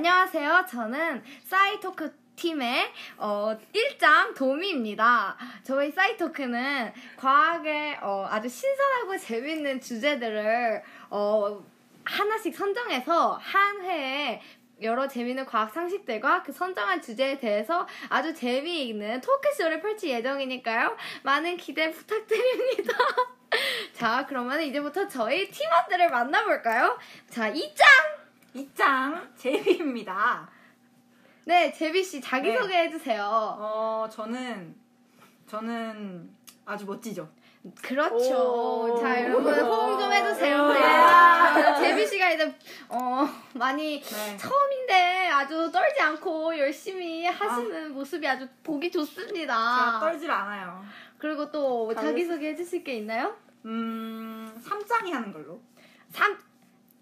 안녕하세요. 저는 싸이토크 팀의 1장 도미입니다. 저희 싸이토크는 과학의 아주 신선하고 재밌는 주제들을 하나씩 선정해서 한 회에 여러 재미있는 과학 상식들과 그 선정한 주제에 대해서 아주 재미있는 토크쇼를 펼칠 예정이니까요. 많은 기대 부탁드립니다. 자, 그러면 이제부터 저희 팀원들을 만나볼까요? 자, 2장! 제비입니다. 네, 제비씨, 자기소개 해주세요. 저는 아주 멋지죠? 그렇죠. 자, 여러분, 호응 좀 해주세요. 제비씨가 이제, 많이 처음인데 아주 떨지 않고 열심히 하시는 모습이 아주 보기 좋습니다. 제가 떨질 않아요. 그리고 또, 자기소개 해주실 게 있나요? 삼짱이 하는 걸로.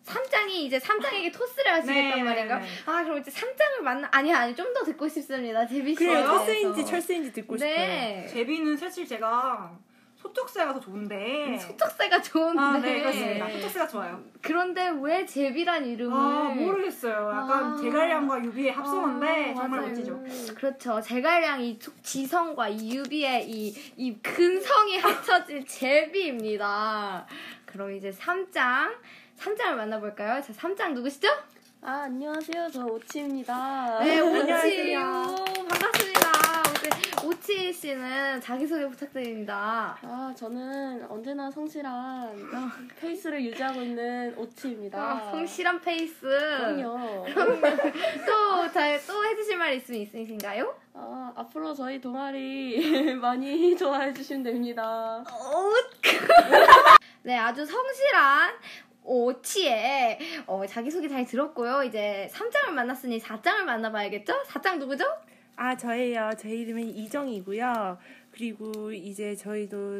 삼짱이 이제 삼짱에게 토스를 하시겠단 말인가요? 아, 그럼 이제 삼짱을 아니, 좀 더 듣고 싶습니다. 제비 씨. 그래요. 토스인지 철수인지 듣고 싶어요. 제비는 사실 제가 소쩍새가 더 좋은데. 소쩍새가 좋은데. 아, 네, 그렇습니다. 소쩍새가 좋아요. 그런데 왜 제비란 이름을? 아, 모르겠어요. 약간 제갈량과 유비의 합성어인데 정말 맞아요. 멋지죠. 그렇죠. 제갈량이 지성과 이 유비의 이 근성이 합쳐진 제비입니다. 그럼 이제 삼짱을 만나볼까요? 자, 삼짱 누구시죠? 아, 안녕하세요. 저 오치입니다. 네, 오치요. 반갑습니다. 오치 씨는 자기소개 부탁드립니다. 아, 저는 언제나 성실한 페이스를 유지하고 있는 오치입니다. 아, 성실한 페이스. 그럼요. 또 해주실 말 있으신가요? 아, 앞으로 저희 동아리 많이 좋아해주시면 됩니다. 네, 아주 성실한 오치의 자기소개 잘 들었고요. 이제 3장을 만났으니 4장을 만나봐야겠죠? 4장 누구죠? 아, 저예요. 제 이름은 이정이고요. 그리고 이제 저희도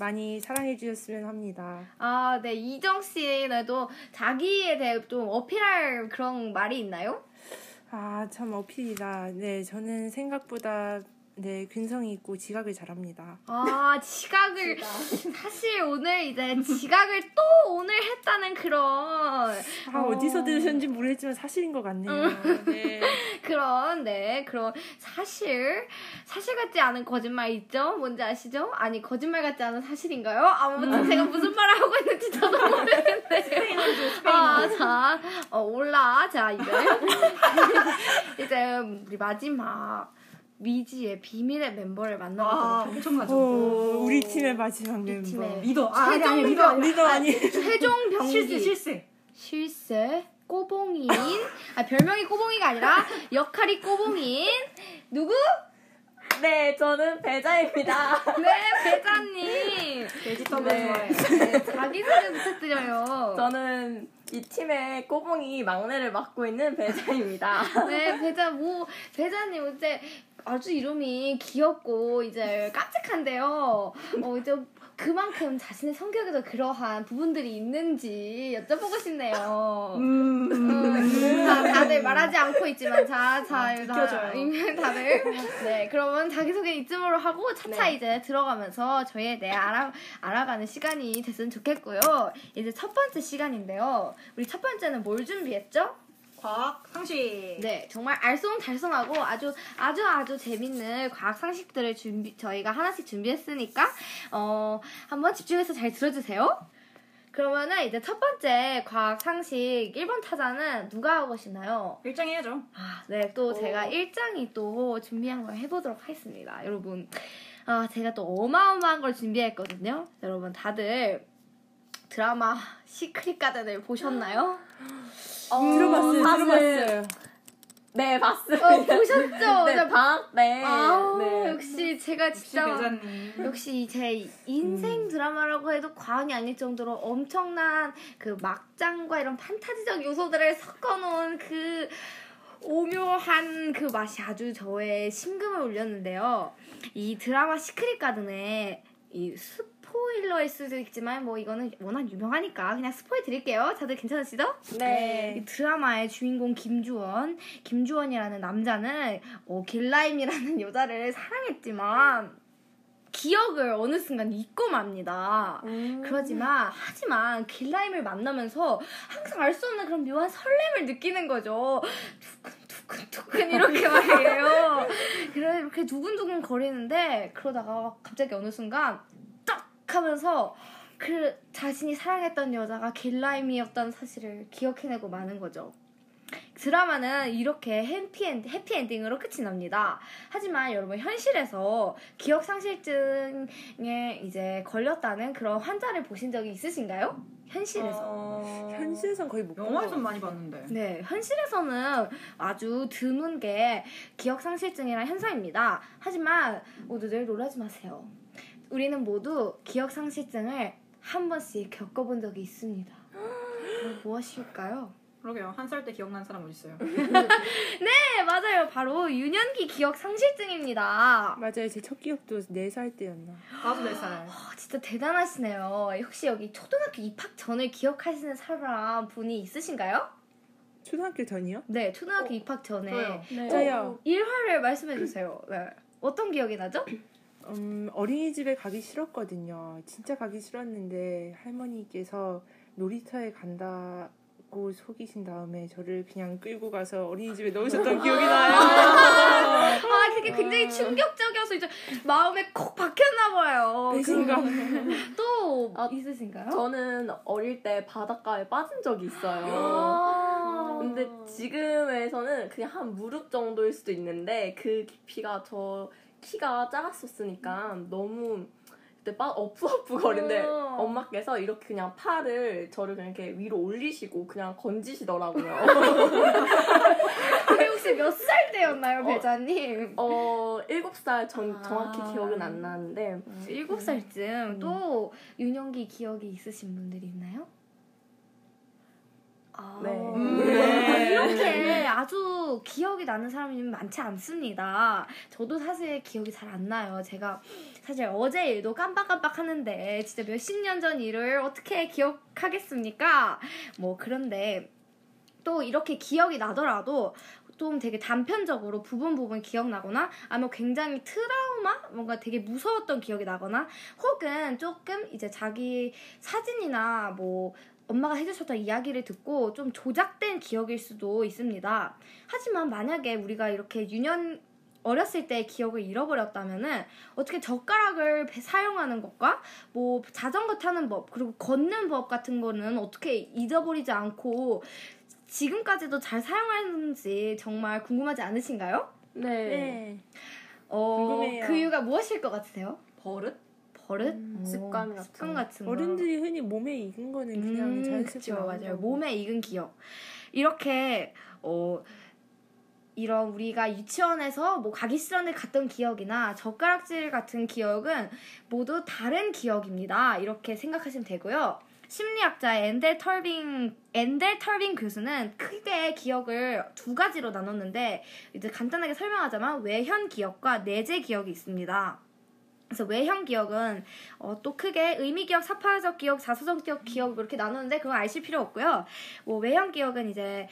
많이 사랑해주셨으면 합니다. 아, 네. 이정씨는 또 자기에 대해 좀 어필할 그런 말이 있나요? 아, 참 어필이다. 네, 저는 생각보다 근성이 있고 지각을 잘합니다. 아, 지각을 사실 오늘 이제 지각을 또 오늘 했다는 그런 어디서 들으셨는지 모르겠지만 사실인 것 같네요. 네. 그런 사실 같지 않은 거짓말 있죠? 뭔지 아시죠? 아니, 거짓말 같지 않은 사실인가요? 아무튼 제가 무슨 말을 하고 있는지 저도 모르겠네요. 아, 자, 자, 이제 우리 마지막. 위지의 비밀의 멤버를 만나거든요. 엄청나죠. 우리 팀의 마지막 멤버. 리더. 리더 아니에요. 최종 병기. 실세. 꼬봉이인. 아, 별명이 꼬봉이가 아니라 역할이 꼬봉이인. 누구? 네, 저는 배자입니다. 네, 배자님. 베지터블 좋아해요. 자기소개 부탁드려요. 저는 이 팀의 꼬봉이 막내를 맡고 있는 배자입니다. 네, 배자님 이제 아주 이름이 귀엽고 이제 깜찍한데요. 이제 그만큼 자신의 성격에도 그러한 부분들이 있는지 여쭤보고 싶네요. 다들 말하지 않고 있지만 다들. 네, 그러면 자기소개 이쯤으로 하고 차차 이제 들어가면서 저희에 대해 알아가는 시간이 됐으면 좋겠고요. 이제 첫 번째 시간인데요. 우리 첫 번째는 뭘 준비했죠? 과학 상식. 네, 정말 알쏭달쏭하고 아주 재밌는 과학 상식들을 저희가 하나씩 준비했으니까 한번 집중해서 잘 들어주세요. 그러면은 이제 첫 번째 과학 상식 1번 타자는 누가 하고 계시나요? 1장이 해야죠. 아, 네, 또 제가 1장이 또 준비한 걸 해보도록 하겠습니다. 여러분, 아, 제가 또 어마어마한 걸 준비했거든요. 여러분, 다들 드라마 시크릿 가든을 보셨나요? 들어봤어요. 네, 봤어요. 보셨죠? 역시 제가 진짜 역시 제 인생 드라마라고 해도 과언이 아닐 정도로 엄청난 그 막장과 이런 판타지적 요소들을 섞어놓은 그 오묘한 그 맛이 아주 저의 심금을 울렸는데요. 이 드라마 시크릿 가든의 이 스포일러일 수도 있지만 이거는 워낙 유명하니까 그냥 스포해 드릴게요. 다들 괜찮으시죠? 네. 이 드라마의 주인공 김주원이라는 남자는 길라임이라는 여자를 사랑했지만 기억을 어느 순간 잊고 맙니다. 하지만 길라임을 만나면서 항상 알 수 없는 그런 묘한 설렘을 느끼는 거죠. 두근두근 이렇게 말이에요. 이렇게 두근두근 거리는데 그러다가 갑자기 어느 순간 딱 하면서 그 자신이 사랑했던 여자가 길라임이었다는 사실을 기억해내고 마는 거죠. 드라마는 이렇게 해피엔딩으로 끝이 납니다. 하지만 여러분, 현실에서 기억상실증에 이제 걸렸다는 그런 환자를 보신 적이 있으신가요? 현실에서. 현실에서는 거의 못 봤어요. 영화에서는 많이 봤는데. 네, 현실에서는 아주 드문 게 기억상실증이라는 현상입니다. 하지만 모두 늘 놀라지 마세요. 우리는 모두 기억상실증을 한 번씩 겪어본 적이 있습니다. 무엇일까요? 그러게요. 한 살 때 기억나는 사람 어디 있어요? 네, 맞아요. 바로 유년기 기억 상실증입니다. 맞아요. 제 첫 기억도 4살 때였나. 나도 4살. 진짜 대단하시네요. 혹시 여기 초등학교 입학 전을 기억하시는 사람 분이 있으신가요? 초등학교 전이요? 네, 초등학교 입학 전에. 저요. 1화를 말씀해주세요. 네. 어떤 기억이 나죠? 어린이집에 가기 싫었거든요. 진짜 가기 싫었는데 할머니께서 놀이터에 간다 고 속이신 다음에 저를 그냥 끌고 가서 어린이집에 넣으셨던 기억이 나요. 아, 그게 굉장히 충격적이어서 이제 마음에 콕 박혔나봐요. 배신감. 또 있으신가요? 저는 어릴 때 바닷가에 빠진 적이 있어요. 근데 지금에서는 그냥 한 무릎 정도일 수도 있는데 그 깊이가 저 키가 작았었으니까 너무 어푸어푸거린데 엄마께서 이렇게 그냥 팔을 저를 그냥 이렇게 위로 올리시고 그냥 건지시더라고요. 그게 혹시 몇 살 때였나요, 배자님? 7살 정확히 기억은 안 나는데 7살쯤. 또 유년기 기억이 있으신 분들이 있나요? 네. 이렇게 아주 기억이 나는 사람이 많지 않습니다. 저도 사실 기억이 잘 안 나요. 제가 사실 어제 일도 깜빡깜빡 하는데 진짜 몇십 년 전 일을 어떻게 기억하겠습니까? 그런데 또 이렇게 기억이 나더라도 좀 되게 단편적으로 부분 기억나거나 아니면 굉장히 트라우마? 뭔가 되게 무서웠던 기억이 나거나 혹은 조금 이제 자기 사진이나 엄마가 해주셨던 이야기를 듣고 좀 조작된 기억일 수도 있습니다. 하지만 만약에 우리가 이렇게 어렸을 때 기억을 잃어버렸다면은 어떻게 젓가락을 사용하는 것과 자전거 타는 법, 그리고 걷는 법 같은 거는 어떻게 잊어버리지 않고 지금까지도 잘 사용하는지 정말 궁금하지 않으신가요? 네. 궁금해요. 그 이유가 무엇일 것 같으세요? 버릇? 습관 같은 거. 어른들이 흔히 몸에 익은 거는 그냥 자연스럽죠. 맞아요. 몸에 익은 기억. 이렇게 이런 우리가 유치원에서 가기 싫은데 갔던 기억이나 젓가락질 같은 기억은 모두 다른 기억입니다. 이렇게 생각하시면 되고요. 심리학자 엔델 털빙 교수는 크게 기억을 두 가지로 나눴는데 이제 간단하게 설명하자면 외현 기억과 내재 기억이 있습니다. 그래서 외형 기억은 또 크게 의미 기억, 사파적 기억, 자서전 기억 이렇게 나누는데 그건 아실 필요 없고요. 외형 기억은 이제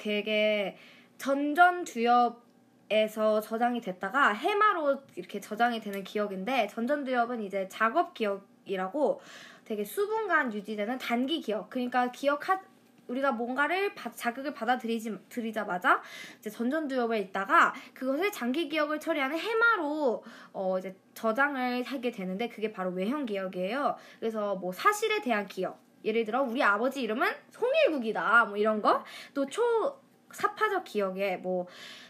되게 전전두엽에서 저장이 됐다가 해마로 이렇게 저장이 되는 기억인데 전전두엽은 이제 작업 기억이라고 되게 수분간 유지되는 단기 기억. 그러니까 우리가 뭔가를 자극을 받아들이자마자 이제 전전두엽에 있다가 그것을 장기 기억을 처리하는 해마로 이제 저장을 하게 되는데 그게 바로 외형 기억이에요. 그래서 사실에 대한 기억. 예를 들어 우리 아버지 이름은 송일국이다. 이런 거. 또 사파적 기억에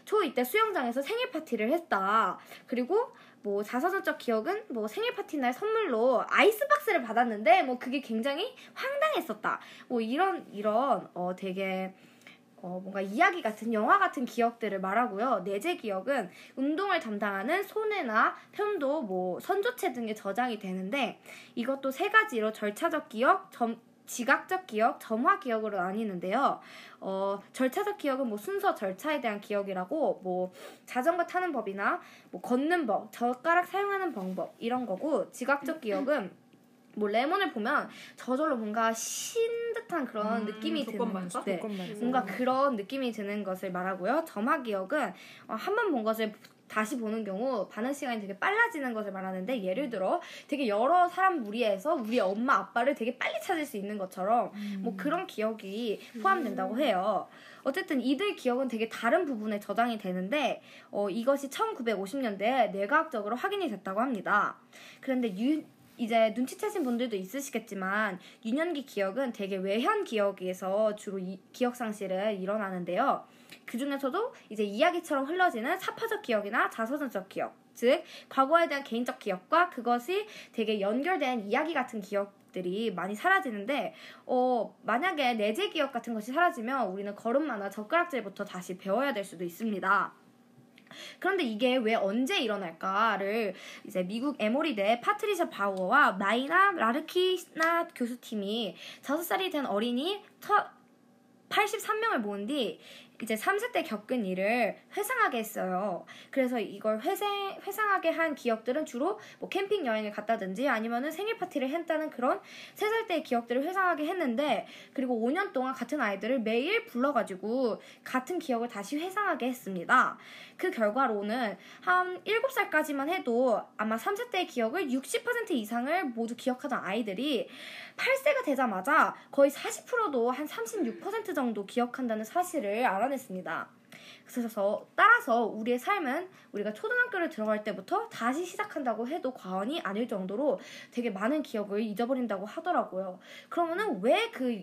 초2 때 수영장에서 생일 파티를 했다. 그리고 자서전적 기억은 생일 파티 날 선물로 아이스박스를 받았는데 그게 굉장히 황당했었다. 이런 되게 뭔가 이야기 같은 영화 같은 기억들을 말하고요. 내재 기억은 운동을 담당하는 손해나 편도 선조체 등에 저장이 되는데 이것도 세 가지로 절차적 기억, 지각적 기억, 점화 기억으로 나뉘는데요. 절차적 기억은 순서 절차에 대한 기억이라고 자전거 타는 법이나 걷는 법, 젓가락 사용하는 방법 이런 거고 지각적 기억은 레몬을 보면 저절로 뭔가 신듯한 그런 느낌이 드는 뭔가 그런 느낌이 드는 것을 말하고요. 점화 기억은 한 번 본 것을 다시 보는 경우 반응 시간이 되게 빨라지는 것을 말하는데, 예를 들어 되게 여러 사람 무리해서 우리 엄마 아빠를 되게 빨리 찾을 수 있는 것처럼 뭐 그런 기억이 포함된다고 해요. 어쨌든 이들 기억은 되게 다른 부분에 저장이 되는데 이것이 1950년대에 뇌과학적으로 확인이 됐다고 합니다. 그런데 이제 눈치채신 분들도 있으시겠지만 유년기 기억은 되게 외현 기억에서 주로 기억 상실은 일어나는데요. 그 중에서도 이제 이야기처럼 흘러지는 사파적 기억이나 자서전적 기억, 즉 과거에 대한 개인적 기억과 그것이 되게 연결된 이야기 같은 기억들이 많이 사라지는데 만약에 내재 기억 같은 것이 사라지면 우리는 걸음마나 젓가락질부터 다시 배워야 될 수도 있습니다. 그런데 이게 왜 언제 일어날까를 이제 미국 에모리대 파트리샤 바우어와 마이나 라르키나 교수팀이 5살이 된 어린이 83명을 모은 뒤 이제 3세 때 겪은 일을 회상하게 했어요. 그래서 이걸 회상하게 한 기억들은 주로 뭐 캠핑 여행을 갔다든지 아니면은 생일 파티를 했다는 그런 3살 때의 기억들을 회상하게 했는데, 그리고 5년 동안 같은 아이들을 매일 불러가지고 같은 기억을 다시 회상하게 했습니다. 그 결과로는 한 7살까지만 해도 아마 3세 때의 기억을 60% 이상을 모두 기억하던 아이들이 8세가 되자마자 거의 40%도 한 36% 정도 기억한다는 사실을 알았습니다. 했습니다. 그래서 따라서 우리의 삶은 우리가 초등학교를 들어갈 때부터 다시 시작한다고 해도 과언이 아닐 정도로 되게 많은 기억을 잊어버린다고 하더라고요. 그러면은 왜 그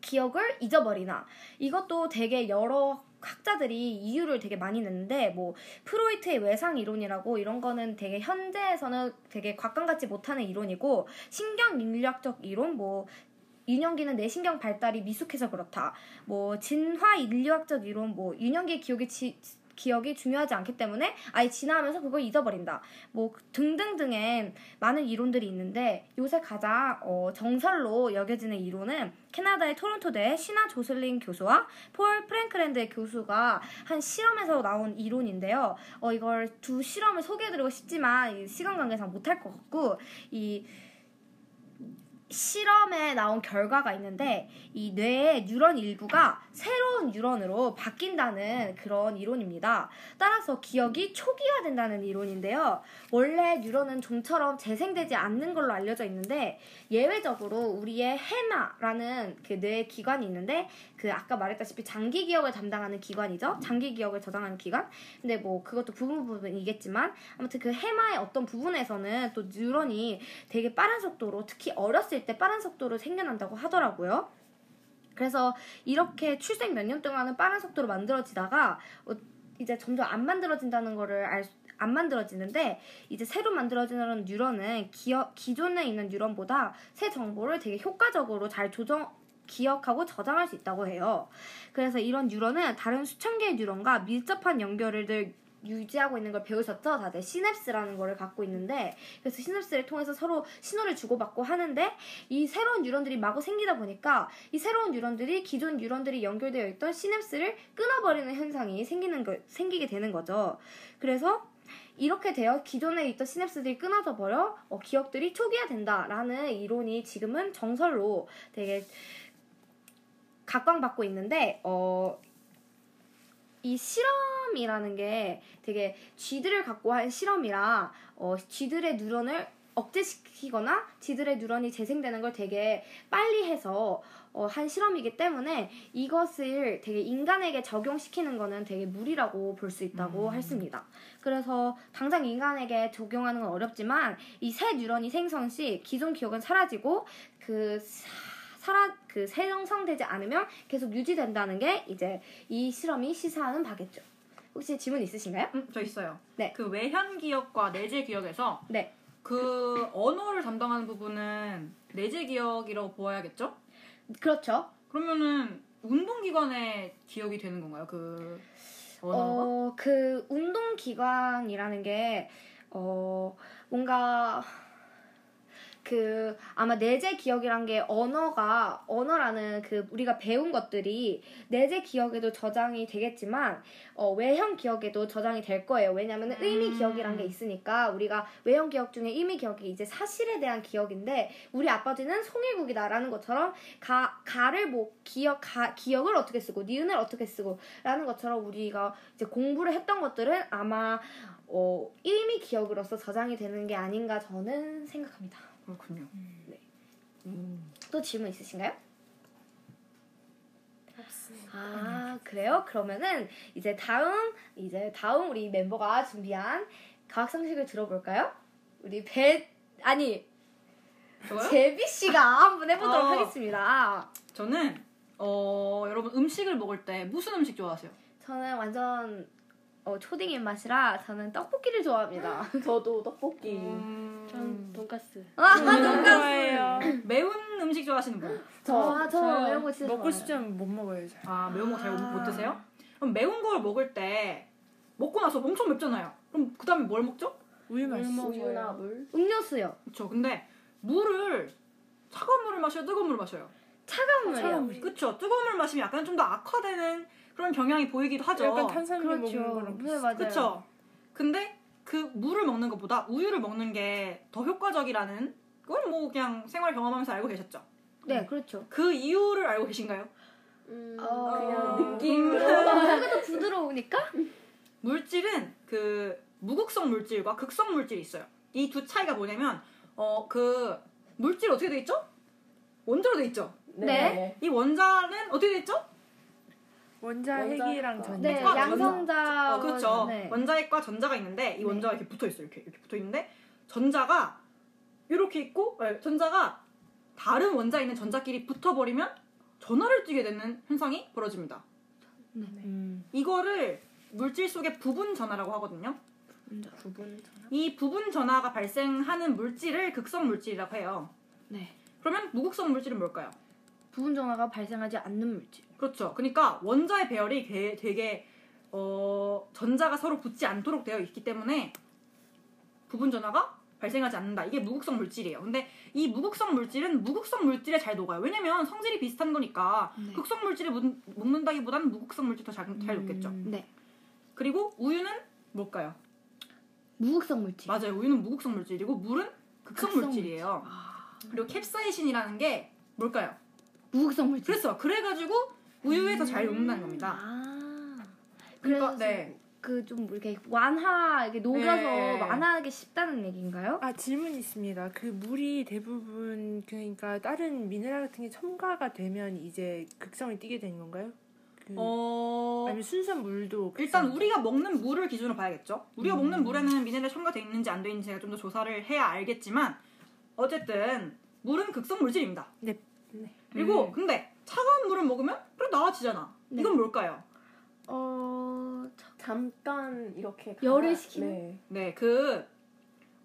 기억을 잊어버리나? 이것도 되게 여러 학자들이 이유를 되게 많이 냈는데, 뭐 프로이트의 외상 이론이라고, 이런 거는 되게 현재에서는 되게 곽관같지 못하는 이론이고, 신경 인류학적 이론, 뭐 유년기는 뇌신경 발달이 미숙해서 그렇다, 뭐 진화 인류학적 이론, 뭐 유년기의 기억이 중요하지 않기 때문에 아예 진화하면서 그걸 잊어버린다, 뭐 등등등의 많은 이론들이 있는데, 요새 가장 정설로 여겨지는 이론은 캐나다의 토론토대 시나 조슬린 교수와 폴 프랭크랜드 교수가 한 실험에서 나온 이론인데요. 이걸 두 실험을 소개해드리고 싶지만 시간 관계상 못할 것 같고, 이 실험에 나온 결과가 있는데, 이 뇌의 뉴런 일부가 새로운 뉴런으로 바뀐다는 그런 이론입니다. 따라서 기억이 초기화된다는 이론인데요. 원래 뉴런은 좀처럼 재생되지 않는 걸로 알려져 있는데, 예외적으로 우리의 해마라는 그 뇌의 기관이 있는데, 그 아까 말했다시피 장기 기억을 담당하는 기관이죠. 장기 기억을 저장하는 기관. 근데 뭐 그것도 부분이겠지만 아무튼 그 해마의 어떤 부분에서는 또 뉴런이 되게 빠른 속도로, 특히 어렸을 때 빠른 속도로 생겨난다고 하더라고요. 그래서 이렇게 출생 몇 년 동안은 빠른 속도로 만들어지다가 이제 점점 안 만들어진다는 거를 안 만들어지는데, 이제 새로 만들어지는 뉴런은 기존에 있는 뉴런보다 새 정보를 되게 효과적으로 잘 기억하고 저장할 수 있다고 해요. 그래서 이런 뉴런은 다른 수천 개의 뉴런과 밀접한 연결을 유지하고 있는 걸 배우셨죠? 다들 시냅스라는 거를 갖고 있는데, 그래서 시냅스를 통해서 서로 신호를 주고받고 하는데, 이 새로운 뉴런들이 마구 생기다 보니까 이 새로운 뉴런들이 기존 뉴런들이 연결되어 있던 시냅스를 끊어버리는 현상이 생기게 되는 거죠. 그래서 이렇게 되어 기존에 있던 시냅스들이 끊어져 버려 기억들이 초기화된다라는 이론이 지금은 정설로 되게 각광받고 있는데, 이 실험이라는 게 되게 쥐들을 갖고 한 실험이라 쥐들의 뉴런을 억제시키거나 쥐들의 뉴런이 재생되는 걸 되게 빨리 해서 한 실험이기 때문에 이것을 되게 인간에게 적용시키는 거는 되게 무리라고 볼 수 있다고 했습니다. 그래서 당장 인간에게 적용하는 건 어렵지만, 이 새 뉴런이 생성 시 기존 기억은 사라지고 그 생성되지 않으면 계속 유지된다는 게 이제 이 실험이 시사하는 바겠죠. 혹시 질문 있으신가요? 저 있어요. 네. 그 외현 기억과 내재 기억에서 네. 그 언어를 담당하는 부분은 내재 기억이라고 보아야겠죠? 그렇죠. 그러면은 운동기관의 기억이 되는 건가요? 그 언어가? 그 운동기관이라는 게 뭔가 그 아마 내재 기억이란 게 언어라는 그 우리가 배운 것들이 내재 기억에도 저장이 되겠지만 외형 기억에도 저장이 될 거예요. 왜냐하면 의미 기억이란 게 있으니까 우리가 외형 기억 중에 의미 기억이 이제 사실에 대한 기억인데 우리 아버지는 송일국이다라는 것처럼 기억을 어떻게 쓰고 니은을 어떻게 쓰고 라는 것처럼 우리가 이제 공부를 했던 것들은 아마 의미 기억으로서 저장이 되는 게 아닌가 저는 생각합니다. 그렇군요. 네. 또 질문 있으신가요? 없습니다. 아, 그래요? 그러면은 이제 다음 우리 멤버가 준비한 과학 상식을 들어볼까요? 우리 제비 씨가 한번 해보도록 하겠습니다. 저는 여러분 음식을 먹을 때 무슨 음식 좋아하세요? 저는 완전 초딩 입맛이라 저는 떡볶이를 좋아합니다. 저도 떡볶이. 전 돈까스. 돈까스. 매운 음식 좋아하시는 분? 저 매운 거 진짜 좋아해요. 먹고 싶지 않으면 못 먹어요. 매운 거 잘 못 드세요? 그럼 매운 걸 먹을 때 먹고 나서 엄청 맵잖아요. 그럼 그 다음에 뭘 먹죠? 우유 마시죠. 우유나 물. 음료수요. 그렇죠. 근데 물을 차가운 물을 마셔요? 뜨거운 물을 마셔요? 차가운 물이요. 그렇죠. 뜨거운 물 마시면 약간 좀 더 악화되는 그런 경향이 보이기도 하죠. 약간 탄산물 먹는 거랑 비슷해요. 맞아요. 그렇죠. 근데 그 물을 먹는 것보다 우유를 먹는 게 더 효과적이라는 그건 뭐 그냥 생활 경험하면서 알고 계셨죠? 네, 그렇죠. 그 이유를 알고 계신가요? 그냥 느낌으로. 그게 더 부드러우니까? 물질은 그 무극성 물질과 극성 물질이 있어요. 이 두 차이가 뭐냐면 그 물질 어떻게 돼 있죠? 원자로 돼 있죠? 네. 이 원자는 어떻게 돼 있죠? 원자, 핵이랑 전자. 네, 양성자. 그렇죠. 네. 원자핵과 전자가 있는데 이 원자가 이렇게 붙어 있어요. 이렇게 붙어 있는데 전자가 이렇게 있고 전자가 다른 원자에 있는 전자끼리 붙어 버리면 전하를 띄게 되는 현상이 벌어집니다. 네. 이거를 물질 속의 부분 전하라고 하거든요. 부분 전하. 이 부분 전하가 발생하는 물질을 극성 물질이라고 해요. 네. 그러면 무극성 물질은 뭘까요? 부분 전하가 발생하지 않는 물질. 그렇죠. 그러니까 원자의 배열이 되게 전자가 서로 붙지 않도록 되어 있기 때문에 부분 전하가 발생하지 않는다. 이게 무극성 물질이에요. 근데 이 무극성 물질은 무극성 물질에 잘 녹아요. 왜냐면 성질이 비슷한 거니까. 네. 극성 물질에 녹는다기보다는 무극성 물질이 더 잘 녹겠죠. 네. 그리고 우유는 뭘까요? 무극성 물질. 맞아요. 우유는 무극성 물질이고 물은 극성 물질이에요. 물질. 그리고 캡사이신이라는 게 뭘까요? 무극성 물질. 그래서 그래가지고 우유에 더 잘 녹는다는 겁니다. 그러니까 네. 그 좀 이렇게 이렇게 녹아서 완화하기 쉽다는 얘기인가요? 질문이 있습니다. 그 물이 대부분 그러니까 다른 미네랄 같은 게 첨가가 되면 이제 극성을 띠게 되는 건가요? 아니면 순수한 물도 일단 우리가 먹는 물을 기준으로 봐야겠죠. 우리가 먹는 물에는 미네랄 첨가돼 있는지 안 돼 있는지 제가 좀 더 조사를 해야 알겠지만 어쨌든 물은 극성 물질입니다. 네. 네. 그리고 근데 차가운 물을 먹으면 그래 나아지잖아. 네. 이건 뭘까요? 잠깐 이렇게 열을 식히는. 네, 그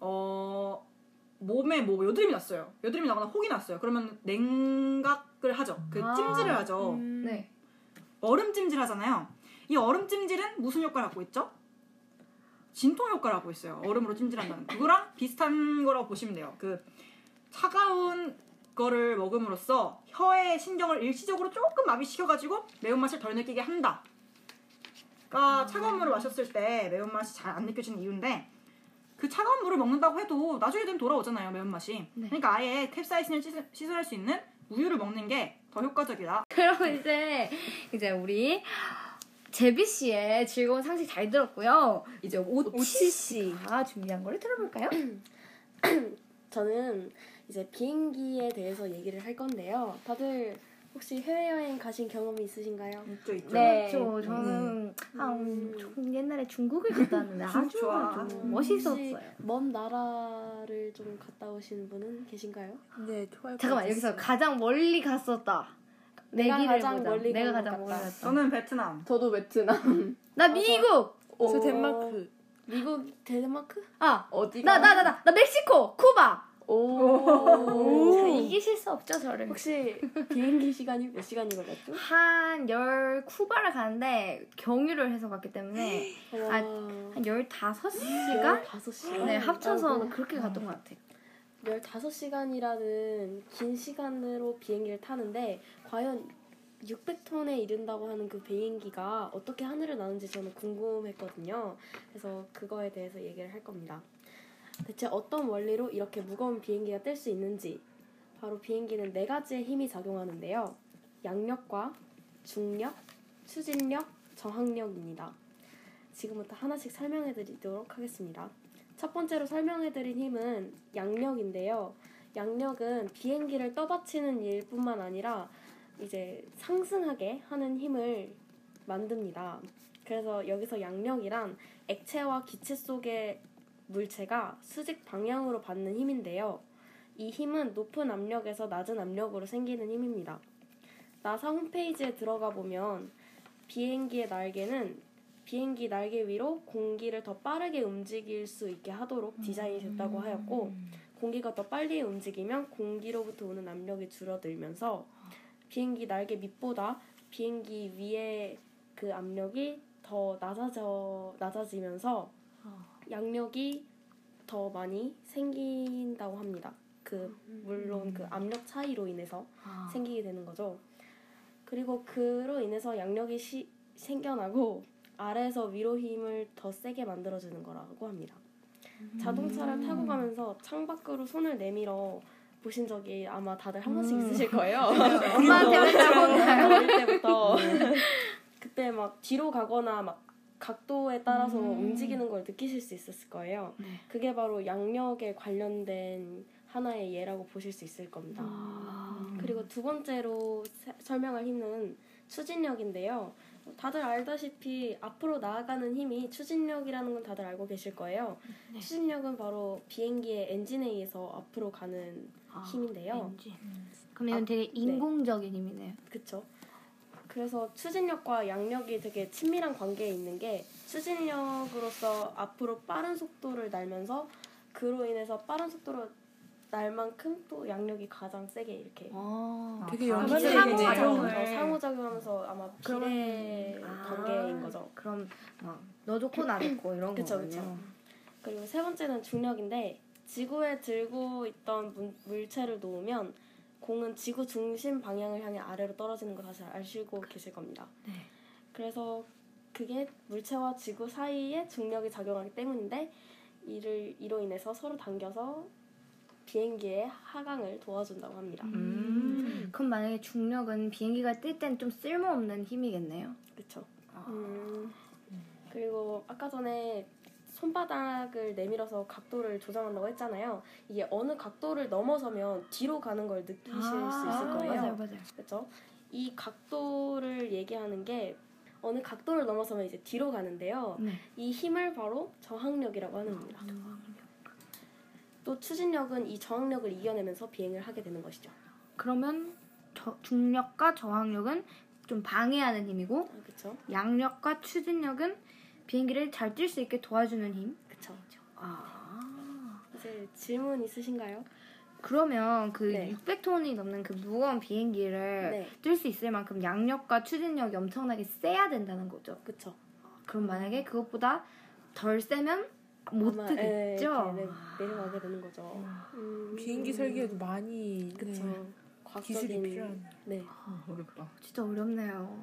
몸에 뭐 여드름이 났어요. 여드름이 나거나 혹이 났어요. 그러면 냉각을 하죠. 그 찜질을 하죠. 네. 얼음 찜질 하잖아요. 이 얼음 찜질은 무슨 효과를 갖고 있죠? 진통 효과를 갖고 있어요. 얼음으로 찜질한다는 그거랑 비슷한 거라고 보시면 돼요. 그 차가운 거를 먹음으로써 혀의 신경을 일시적으로 조금 마비시켜가지고 매운맛을 덜 느끼게 한다. 그러니까 차가운 물을 마셨을 때 매운맛이 잘 안 느껴지는 이유인데 그 차가운 물을 먹는다고 해도 나중에 되면 돌아오잖아요. 매운맛이. 네. 그러니까 아예 캡사이신을 시설할 수 있는 우유를 먹는 게 더 효과적이다. 그럼 이제 우리 제비씨의 즐거운 상식 잘 들었고요. 이제 오치씨가 준비한 거를 들어볼까요? 저는 이제 비행기에 대해서 얘기를 할 건데요. 다들 혹시 해외여행 가신 경험이 있으신가요? 있죠. 네, 있죠. 저는 옛날에 중국을 갔다 왔는데 아주 멋있었어요. 먼 나라를 좀 갔다 오신 분은 계신가요? 네, 잠깐만 여기서 가장 멀리 갔었다. 내가 가장 멀리 갔다. 저는 베트남. 저도 베트남. 나 미국. 저 덴마크. 미국 덴마크? 어디? 나 멕시코, 쿠바. 오. 이기실 수 없죠, 저를. 혹시 비행기 시간이 몇 시간이 걸렸죠? 한 10, 쿠바를 가는데 경유를 해서 갔기 때문에 한 15시간? 네, 합쳐서 그렇게 갔던 것 같아요. 15시간이라는 긴 시간으로 비행기를 타는데 과연 600톤에 이른다고 하는 그 비행기가 어떻게 하늘을 나는지 저는 궁금했거든요. 그래서 그거에 대해서 얘기를 할 겁니다. 대체 어떤 원리로 이렇게 무거운 비행기가 뜰 수 있는지. 바로 비행기는 4가지의 힘이 작용하는데요. 양력과 중력, 추진력, 저항력입니다. 지금부터 하나씩 설명해드리도록 하겠습니다. 첫 번째로 설명해드린 힘은 양력인데요. 양력은 비행기를 떠받치는 일뿐만 아니라 이제 상승하게 하는 힘을 만듭니다. 그래서 여기서 양력이란 액체와 기체 속의 물체가 수직 방향으로 받는 힘인데요. 이 힘은 높은 압력에서 낮은 압력으로 생기는 힘입니다. 나사 홈페이지에 들어가 보면 비행기의 날개는 비행기 날개 위로 공기를 더 빠르게 움직일 수 있게 하도록 디자인이 됐다고 하였고, 공기가 더 빨리 움직이면 공기로부터 오는 압력이 줄어들면서 비행기 날개 밑보다 비행기 위에 그 압력이 더 낮아지면서 양력이 더 많이 생긴다고 합니다. 물론 그 압력 차이로 인해서 생기게 되는 거죠. 그리고 그로 인해서 양력이 생겨나고 아래에서 위로 힘을 더 세게 만들어주는 거라고 합니다. 자동차를 타고 가면서 창밖으로 손을 내밀어 보신 적이 아마 다들 한 번씩 있으실 거예요. 엄마한테는 타고 어릴 때부터 그때 막 뒤로 가거나 막 각도에 따라서 움직이는 걸 느끼실 수 있었을 거예요. 그게 바로 양력에 관련된 하나의 예라고 보실 수 있을 겁니다. 그리고 두 번째로 설명할 힘은 추진력인데요. 다들 알다시피 앞으로 나아가는 힘이 추진력이라는 건 다들 알고 계실 거예요. 네. 추진력은 바로 비행기의 엔진에 의해서 앞으로 가는 힘인데요. 엔진. 그럼 이건 되게 인공적인 힘이네요. 그렇죠. 그래서 추진력과 양력이 되게 친밀한 관계에 있는 게, 추진력으로서 앞으로 빠른 속도를 날면서 그로 인해서 빠른 속도로 날 만큼 또 양력이 가장 세게 이렇게 되게 상호작용하면서 아마 비례 관계인 거죠. 그럼 너 좋고 나 좋고 이런 거죠. 그리고 세 번째는 중력인데, 지구에 들고 있던 물체를 놓으면 공은 지구 중심 방향을 향해 아래로 떨어지는 거 다시 아시고 계실 겁니다. 네. 그래서 그게 물체와 지구 사이에 중력이 작용하기 때문인데, 이로 인해서 서로 당겨서 비행기의 하강을 도와준다고 합니다. 그럼 만약에 중력은 비행기가 뜰 땐 좀 쓸모없는 힘이겠네요. 그렇죠. 그리고 아까 전에 손바닥을 내밀어서 각도를 조정한다고 했잖아요. 이게 어느 각도를 넘어서면 뒤로 가는 걸 느끼실 수 있을 거예요. 맞아요. 그렇죠. 이 각도를 얘기하는 게 어느 각도를 넘어서면 이제 뒤로 가는데요. 네. 이 힘을 바로 저항력이라고 하는 겁니다. 또 추진력은 이 저항력을 이겨내면서 비행을 하게 되는 것이죠. 그러면 중력과 저항력은 좀 방해하는 힘이고, 양력과 추진력은 비행기를 잘 뛸 수 있게 도와주는 힘. 그쵸. 이제 질문 있으신가요? 그러면 그 600톤이 넘는 그 무거운 비행기를 뜰 수 있을 만큼 양력과 추진력이 엄청나게 세야 된다는 거죠. 그쵸. 그럼 만약에 그것보다 덜 세면 못 뜨겠죠? 내려가게 되는 거죠. 비행기 설계에도 많이 기술이 필요한. 어렵다. 진짜 어렵네요.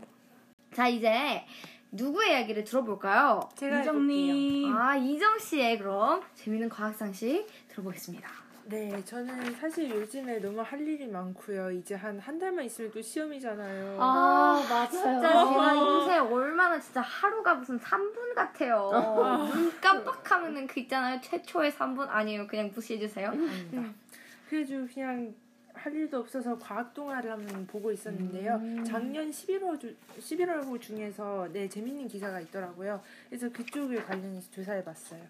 자, 이제 누구의 이야기를 들어볼까요? 제가 이정님. 이정씨의 그럼 재밌는 과학상식 들어보겠습니다. 네, 저는 사실 요즘에 너무 할 일이 많고요. 이제 한 달만 있으면 또 시험이잖아요. 맞아요. 진짜 제가 요새 얼마나 진짜 하루가 무슨 3분 같아요. 눈 깜빡하면은 그 있잖아요. 최초의 3분 아니에요. 그냥 무시해주세요. 그래도 그냥 할 일도 없어서 과학 동화를 한번 보고 있었는데요. 작년 11월 중에서 재밌는 기사가 있더라고요. 그래서 그쪽을 관련해서 조사해봤어요.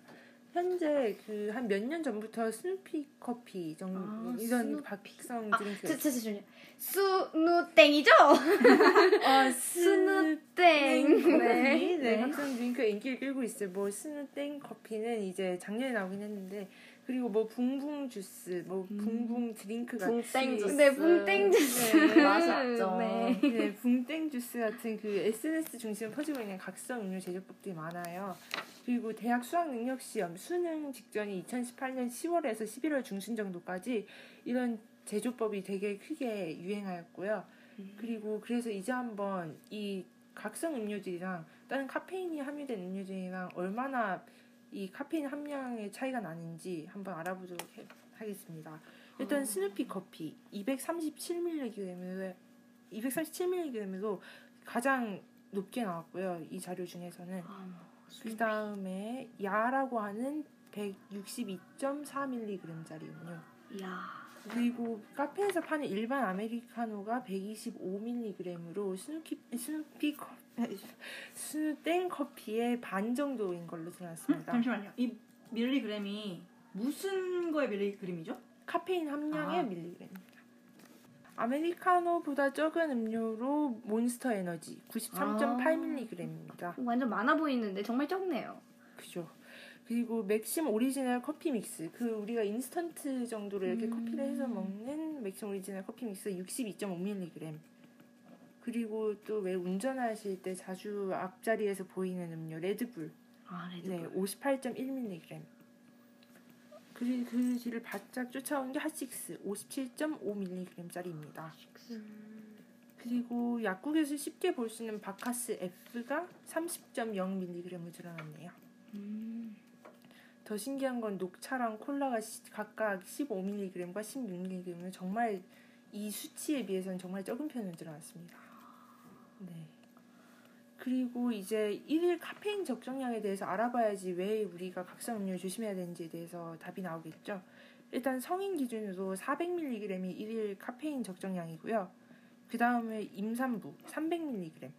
현재 그 한 몇 년 전부터 스누피 커피 정도 이런 박성 드링크. 스누땡이죠? 스누땡. 네, 박성 드링크 인기를 끌고 있어요. 뭐 스누땡 커피는 이제 작년에 나오긴 했는데, 그리고 뭐 붕붕 주스, 뭐 붕붕 드링크 같은 붕땡 주스. 네, 붕땡 주스. 네, 맞았죠. 네. 네, 붕땡 주스 같은 그 SNS 중심으로 퍼지고 있는 각성 음료 제조법들이 많아요. 그리고 대학 수학능력시험, 수능 직전이 2018년 10월에서 11월 중순 정도까지 이런 제조법이 되게 크게 유행하였고요. 그리고 그래서 이제 한번 이 각성 음료들이랑 다른 카페인이 함유된 음료들이랑 얼마나 이 카페인 함량의 차이가 나는지 한번 알아보도록 하겠습니다. 일단 스누피 커피 237mg으로 237mg으로 가장 높게 나왔고요. 이 자료 중에서는. 그 다음에 야라고 하는 162.4mg짜리 음료. 이야. 그리고 카페에서 파는 일반 아메리카노가 125mg으로 스누피 커피 스누땡 커피의 반 정도인 걸로 드러났습니다. 잠시만요. 이 밀리그램이 무슨 거의 밀리그램이죠? 카페인 함량의 밀리그램입니다. 아메리카노보다 적은 음료로 몬스터 에너지 93.8mg입니다. 완전 많아 보이는데 정말 적네요. 그죠. 그리고 맥심 오리지널 커피 믹스, 그 우리가 인스턴트 정도로 이렇게 커피를 해서 먹는 맥심 오리지널 커피 믹스 62.5mg. 그리고 또 왜 운전하실 때 자주 앞자리에서 보이는 음료 레드불, 레드불. 네, 58.1mg. 그리고 그 뒤를 바짝 쫓아온 게 핫식스 57.5mg짜리입니다. 그리고 약국에서 쉽게 볼 수 있는 바카스 F가 30.0mg으로 늘어났네요. 더 신기한 건 녹차랑 콜라가 각각 15mg과 16mg는 정말 이 수치에 비해서는 정말 적은 편으로 늘어났습니다. 네. 그리고 이제 1일 카페인 적정량에 대해서 알아봐야지 왜 우리가 각성 음료를 조심해야 되는지에 대해서 답이 나오겠죠. 일단 성인 기준으로 400mg이 1일 카페인 적정량이고요. 그 다음에 임산부 300mg.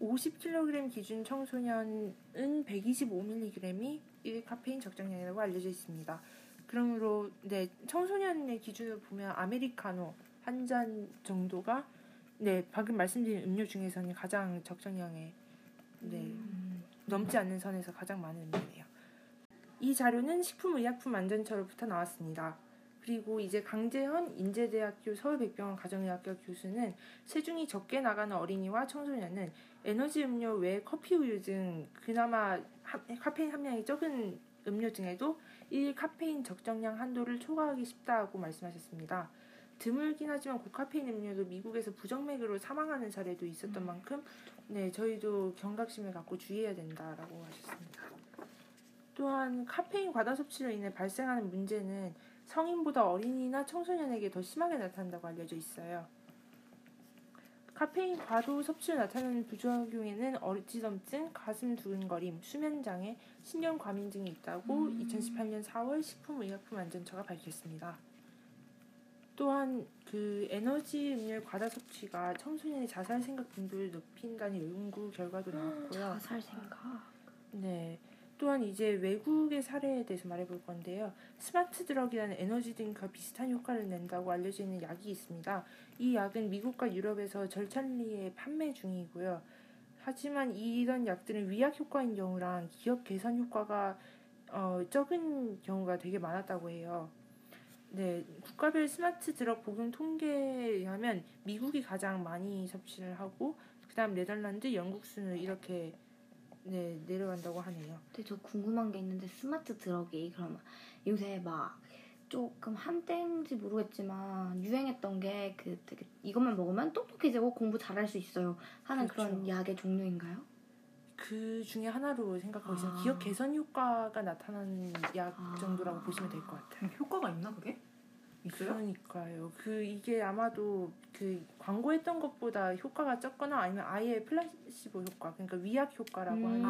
50kg 기준 청소년은 125mg이 1일 카페인 적정량이라고 알려져 있습니다. 그러므로 네, 청소년의 기준으로 보면 아메리카노 한 잔 정도가 네, 방금 말씀드린 음료 중에서는 가장 적정량에 네, 넘지 않는 선에서 가장 많은 음료예요. 이 자료는 식품의약품안전처로부터 나왔습니다. 그리고 이제 강재현 인제대학교 서울백병원 가정의학과 교수는 체중이 적게 나가는 어린이와 청소년은 에너지 음료 외에 커피, 우유 등 그나마 카페인 함량이 적은 음료 등에도 1일 카페인 적정량 한도를 초과하기 쉽다고 말씀하셨습니다. 드물긴 하지만 고카페인 음료도 미국에서 부정맥으로 사망하는 사례도 있었던 만큼 네, 저희도 경각심을 갖고 주의해야 된다라고 하셨습니다. 또한 카페인 과다 섭취로 인해 발생하는 문제는 성인보다 어린이나 청소년에게 더 심하게 나타난다고 알려져 있어요. 카페인 과도 섭취로 나타나는 부작용에는 어지럼증, 가슴 두근거림, 수면장애, 신경과민 등이 있다고 2018년 4월 식품의약품안전처가 밝혔습니다. 또한 그 에너지 음료 과다 섭취가 청소년의 자살 생각 빈도를 높인다는 연구 결과도 나왔고요. 자살 생각. 네. 또한 이제 외국의 사례에 대해서 말해볼 건데요. 스마트 드럭이라는 에너지 드링크와 비슷한 효과를 낸다고 알려져 있는 약이 있습니다. 이 약은 미국과 유럽에서 절찬리에 판매 중이고요. 하지만 이런 약들은 위약 효과인 경우랑 기억 개선 효과가 적은 경우가 되게 많았다고 해요. 네, 국가별 스마트 드럭 복용 통계에 의하면 미국이 가장 많이 섭취를 하고 그 다음 네덜란드, 영국 순으로 이렇게 네, 내려간다고 하네요. 근데 저 궁금한 게 있는데 스마트 드럭이 그럼 요새 막 조금 한때인지 모르겠지만 유행했던 게 그 되게 이것만 먹으면 똑똑해지고 공부 잘할 수 있어요 하는 그렇죠. 그런 약의 종류인가요? 그 중에 하나로 생각하고 있어요. 기억 개선 효과가 나타나는 약 정도라고 보시면 될 것 같아요. 효과가 있나 그게? 있어요? 그러니까요. 그 이게 아마도 그 광고했던 것보다 효과가 적거나 아니면 아예 플라시보 효과, 그러니까 위약 효과라고 하는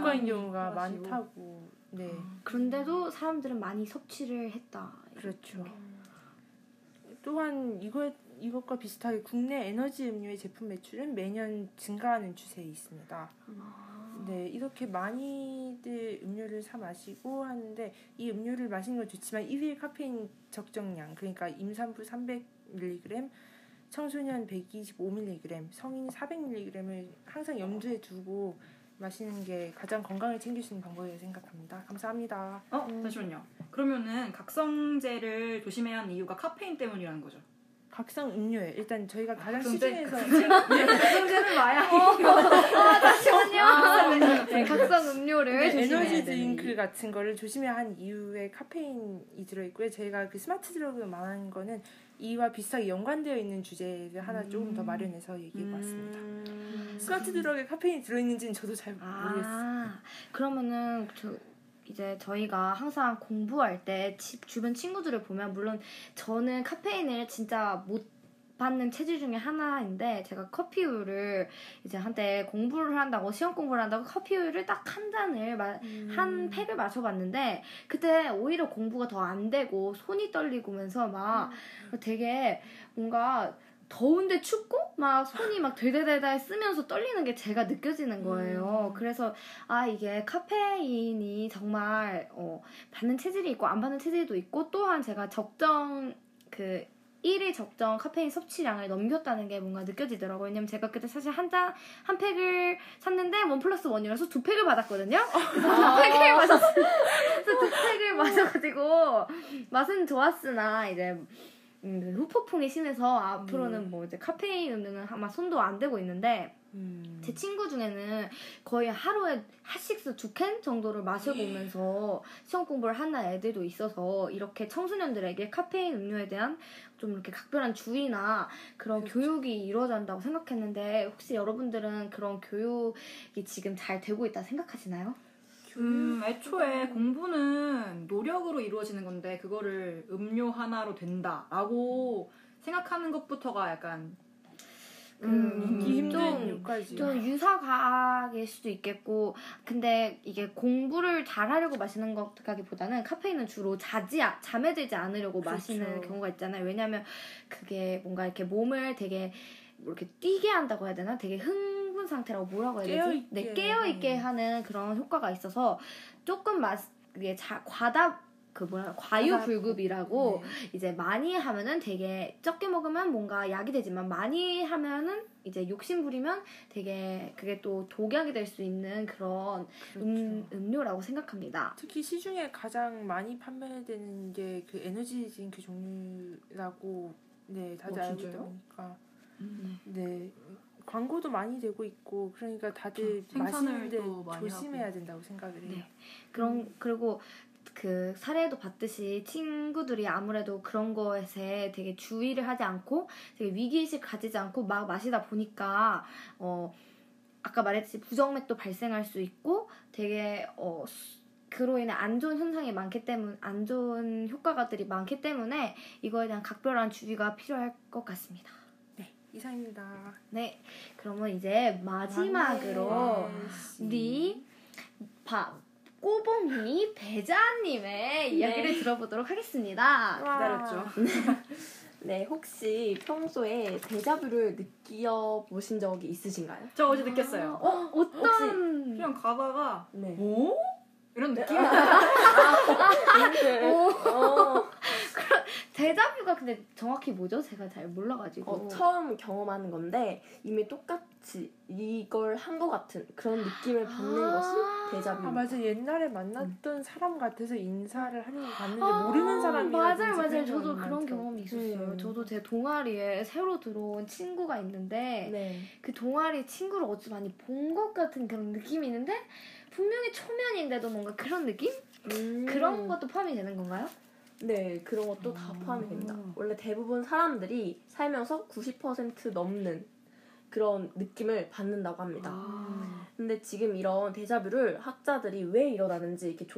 효과인 경우가 많다고. 네. 그런데도 사람들은 많이 섭취를 했다. 그렇죠. 또한 이것과 비슷하게 국내 에너지 음료의 제품 매출은 매년 증가하는 추세에 있습니다. 네, 이렇게 많이들 음료를 사 마시고 하는데 이 음료를 마시는 건 좋지만 1일 카페인 적정량, 그러니까 임산부 300mg, 청소년 125mg, 성인 400mg을 항상 염두에 두고 마시는 게 가장 건강을 챙길 수 있는 방법이라고 생각합니다. 감사합니다. 잠시만요. 그러면은 각성제를 조심해야 하는 이유가 카페인 때문이라는 거죠? 각성 음료에 일단 저희가 가장 시중에서 각성제는 와야 잠시만요. 각성 음료를 에너지 드링크 같은 거를 조심해야 한 이유에 카페인이 들어있고요. 저희가 그 스마트 드러그로 말하는 거는 이와 비슷하게 연관되어 있는 주제를 하나 조금 더 마련해서 얘기해봤습니다. 스마트 드러그에 카페인이 들어있는지는 저도 잘 모르겠어요. 그러면은 이제 저희가 항상 공부할 때 주변 친구들을 보면, 물론 저는 카페인을 진짜 못 받는 체질 중에 하나인데, 제가 커피우유를 이제 한때 공부를 한다고, 시험 공부를 한다고 커피우유를 딱 한 잔을 한 팩을 마셔봤는데, 그때 오히려 공부가 더 안 되고 손이 떨리고면서 막 되게 뭔가 더운데 춥고 막 손이 막 덜덜덜덜 쓰면서 떨리는 게 제가 느껴지는 거예요. 그래서 아, 이게 카페인이 정말 받는 체질이 있고 안 받는 체질도 있고, 또한 제가 적정 그 1일 적정 카페인 섭취량을 넘겼다는 게 뭔가 느껴지더라고요. 왜냐면 제가 그때 사실 한 팩을 샀는데 1+1이라서 2팩을 받았거든요. 그래서 2팩을 마셔가지고 맛은 좋았으나 이제 후폭풍이 심해서 앞으로는 뭐 이제 카페인 음료는 아마 손도 안 대고 있는데, 제 친구 중에는 거의 하루에 핫식스 2캔 정도를 마셔보면서 시험 공부를 하는 애들도 있어서, 이렇게 청소년들에게 카페인 음료에 대한 좀 이렇게 각별한 주의나 그런 교육이 이루어져야 한다고 생각했는데, 혹시 여러분들은 그런 교육이 지금 잘 되고 있다 생각하시나요? 애초에 공부는 노력으로 이루어지는 건데, 그거를 음료 하나로 된다라고 생각하는 것부터가 약간 좀 유사과학일 수도 있겠고, 근데 이게 공부를 잘하려고 마시는 것까지보다는 카페인은 주로 잠에 들지 않으려고 마시는 경우가 있잖아요. 왜냐하면 그게 뭔가 이렇게 몸을 되게 뭐 이렇게 뛰게 한다고 해야 되나? 되게 흥분 상태라고 뭐라고 해야 되지? 깨어있게 하는 그런 효과가 있어서, 조금 과유불급이라고 이제 많이 하면은 되게, 적게 먹으면 뭔가 약이 되지만 많이 하면은 이제 욕심부리면 되게 그게 또 독약이 될 수 있는 그런 음료라고 생각합니다. 특히 시중에 가장 많이 판매되는 게 그 에너지 드링크 종류라고 다들 알고 있으니까. 네, 광고도 많이 되고 있고, 그러니까 다들 마시는데 조심해야 된다고 생각을 해요. 그리고 그 사례도 봤듯이 친구들이 아무래도 그런 것에 되게 주의를 하지 않고, 되게 위기의식 가지지 않고 막 마시다 보니까 아까 말했듯이 부정맥도 발생할 수 있고, 되게 그로 인해 안 좋은 현상이 많기 때문에, 안 좋은 효과가들이 많기 때문에 이거에 대한 각별한 주의가 필요할 것 같습니다. 이상입니다. 네, 그러면 이제 마지막으로 우리 꼬봉이 배자님의 이야기를 들어보도록 하겠습니다. 기다렸죠. 네, 혹시 평소에 데자뷰를 느껴보신 적이 있으신가요? 저 어제 느꼈어요. 어떤? 그냥 가다가 오? 이런 느낌? 데자뷰가 근데 정확히 뭐죠? 제가 잘 몰라가지고. 처음 경험하는 건데 이미 똑같이 이걸 한 것 같은 그런 느낌을 받는 것이 데자뷰. 맞아, 옛날에 만났던 사람 같아서 인사를 하려고 갔는데 모르는 사람이라든지. 맞아요. 저도 그런 경험이 있었어요. 저도 제 동아리에 새로 들어온 친구가 있는데 그 동아리 친구를 어찌 많이 본 것 같은 그런 느낌이 있는데, 분명히 초면인데도 뭔가 그런 느낌? 그런 것도 포함이 되는 건가요? 네, 그런 것도 다 포함이 됩니다. 원래 대부분 사람들이 살면서 90% 넘는 그런 느낌을 받는다고 합니다. 근데 지금 이런 데자뷰를 학자들이 왜 이러다는지 이렇게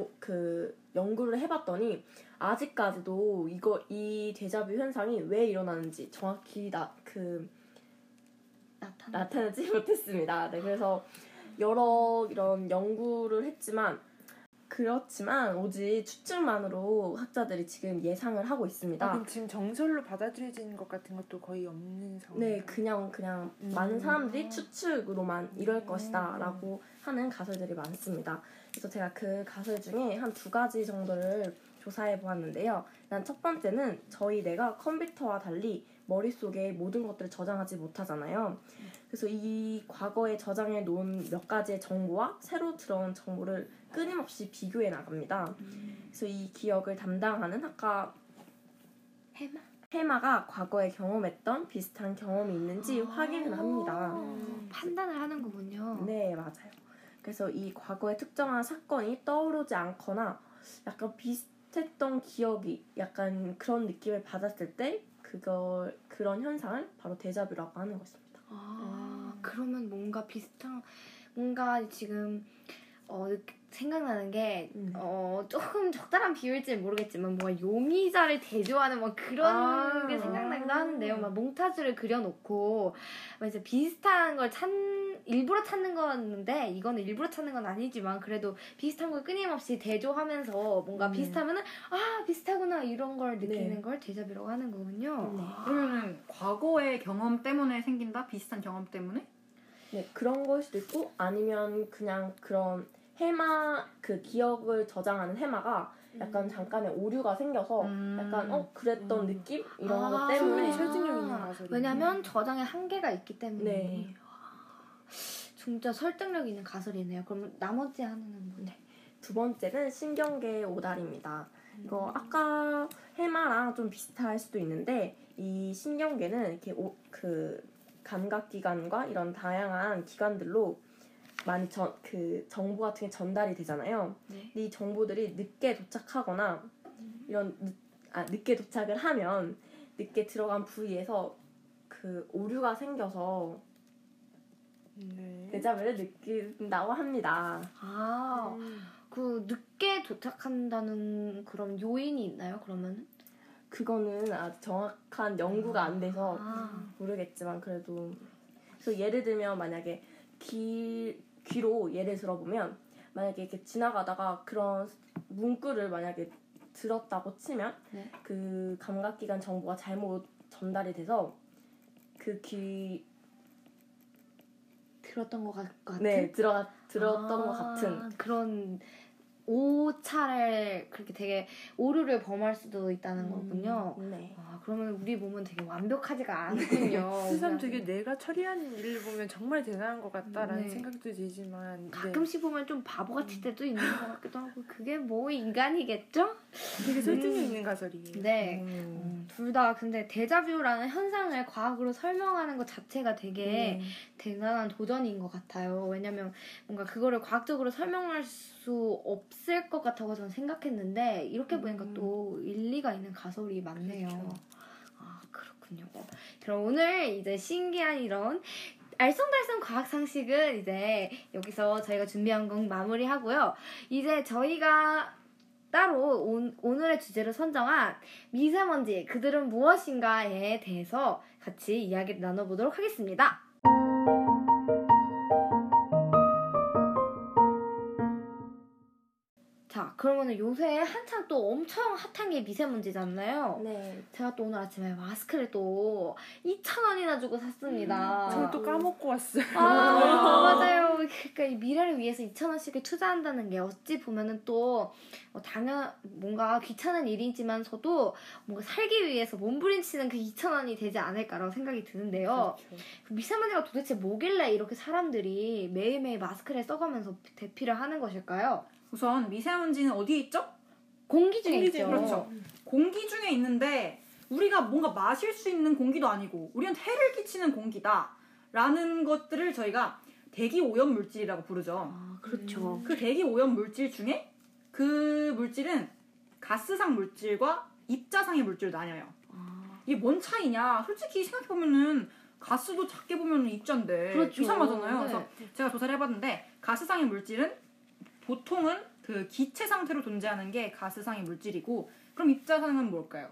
연구를 해봤더니, 아직까지도 이 데자뷰 현상이 왜 일어나는지 정확히 나타나지 못했습니다. 네, 그래서 여러 이런 연구를 했지만, 그렇지만 오직 추측만으로 학자들이 지금 예상을 하고 있습니다. 지금 정설로 받아들여지는 것 같은 것도 거의 없는 상황. 네, 그냥 많은 사람들이 추측으로만 이럴 것이다 라고 하는 가설들이 많습니다. 그래서 제가 그 가설 중에 한 2가지 정도를 조사해 보았는데요. 일단 첫 번째는, 저희 뇌가 컴퓨터와 달리 머릿속에 모든 것들을 저장하지 못하잖아요. 그래서 이 과거에 저장해 놓은 몇 가지의 정보와 새로 들어온 정보를 끊임없이 비교해 나갑니다. 그래서 이 기억을 담당하는 아까 해마가 과거에 경험했던 비슷한 경험이 있는지 확인을 합니다. 판단을 하는 거군요. 네, 맞아요. 그래서 이 과거의 특정한 사건이 떠오르지 않거나 약간 비슷했던 기억이 약간 그런 느낌을 받았을 때 그런 현상을 바로 데자뷰라고 하는 것입니다. 그러면 뭔가 비슷한 뭔가 지금 생각나는 게 조금 적절한 비유일지는 모르겠지만 뭔가 용의자를 대조하는 막 그런 게 생각나기도 하는데요. 막 몽타주를 그려놓고 막 이제 비슷한 걸 일부러 찾는 거였는데 이거는 일부러 찾는 건 아니지만 그래도 비슷한 걸 끊임없이 대조하면서 뭔가 비슷하면은 아 비슷하구나 이런 걸 느끼는 걸 데자뷰라고 하는 거군요. 그러면 과거의 경험 때문에 생긴다? 비슷한 경험 때문에? 네, 그런 걸 수도 있고 아니면 그냥 그런 해마 그 기억을 저장하는 해마가 약간 잠깐의 오류가 생겨서 약간 그랬던 느낌? 이런 것 때문에 충분히 설득력 있는 거죠. 왜냐면 저장에 한계가 있기 때문에 진짜 설득력 있는 가설이네요. 그럼 나머지 하나는 뭐예요? 두 번째는 신경계의 오달입니다. 이거 아까 해마랑 좀 비슷할 수도 있는데 이 신경계는 이렇게 감각기관과 이런 다양한 기관들로 많이 그 정보 같은 게 전달이 되잖아요. 근데 이 정보들이 늦게 도착하거나 이런 늦게 도착을 하면 늦게 들어간 부위에서 그 오류가 생겨서 데자뷰를 느낀다고 합니다. 그 늦게 도착한다는 그런 요인이 있나요? 그러면은? 그거는 아직 정확한 연구가 안 돼서 모르겠지만 그래도 그래서 예를 들면 만약에 귀로 예를 들어보면 만약에 이렇게 지나가다가 그런 문구를 만약에 들었다고 치면 그 감각기관 정보가 잘못 전달이 돼서 그 귀 들었던 것 같은? 네, 들었던 것 같은 그런 오차를 그렇게 되게 오류를 범할 수도 있다는 거군요. 그러면 우리 몸은 되게 완벽하지가 않군요. 스스로 되게 내가 처리한 일을 보면 정말 대단한 것 같다라는 생각도 들지만 가끔씩 보면 좀 바보 같을 때도 있는 것 같기도 하고 그게 뭐 인간이겠죠? 되게 설득력 있는 가설이에요. 둘 다 근데 데자뷰라는 현상을 과학으로 설명하는 것 자체가 되게 대단한 도전인 것 같아요. 왜냐면 뭔가 그거를 과학적으로 설명할 수 없을 것 같다고 저는 생각했는데 이렇게 보니까 또 일리가 있는 가설이 많네요. 그렇죠. 그렇군요. 그럼 오늘 이제 신기한 이런 알쏭달쏭 과학 상식은 이제 여기서 저희가 준비한 건 마무리하고요. 이제 저희가 따로 오늘의 주제로 선정한 미세먼지 그들은 무엇인가에 대해서 같이 이야기를 나눠보도록 하겠습니다. 자, 그러면 요새 한창 또 엄청 핫한 게 미세먼지잖아요. 제가 또 오늘 아침에 마스크를 또 2,000원이나 주고 샀습니다. 저는 또 까먹고 왔어요. 맞아요. 그러니까 이 미래를 위해서 2,000원씩을 투자한다는 게 어찌 보면은 또 당연 뭔가 귀찮은 일이지만서도 뭔가 살기 위해서 몸부림치는 그 2,000원이 되지 않을까라고 생각이 드는데요. 미세먼지가 도대체 뭐길래 이렇게 사람들이 매일매일 마스크를 써가면서 대피를 하는 것일까요? 우선 미세먼지는 어디에 있죠? 공기 중에 있죠. 그렇죠. 공기 중에 있는데 우리가 뭔가 마실 수 있는 공기도 아니고 우리한테 해를 끼치는 공기다 라는 것들을 저희가 대기오염물질이라고 부르죠. 그렇죠. 그 대기오염물질 중에 그 물질은 가스상 물질과 입자상의 물질로 나뉘어요. 이게 뭔 차이냐. 솔직히 생각해보면은 가스도 작게 보면 입자인데 이상하잖아요. 그래서 제가 조사를 해봤는데 가스상의 물질은 보통은 그 기체 상태로 존재하는 게 가스상의 물질이고 그럼 입자상은 뭘까요?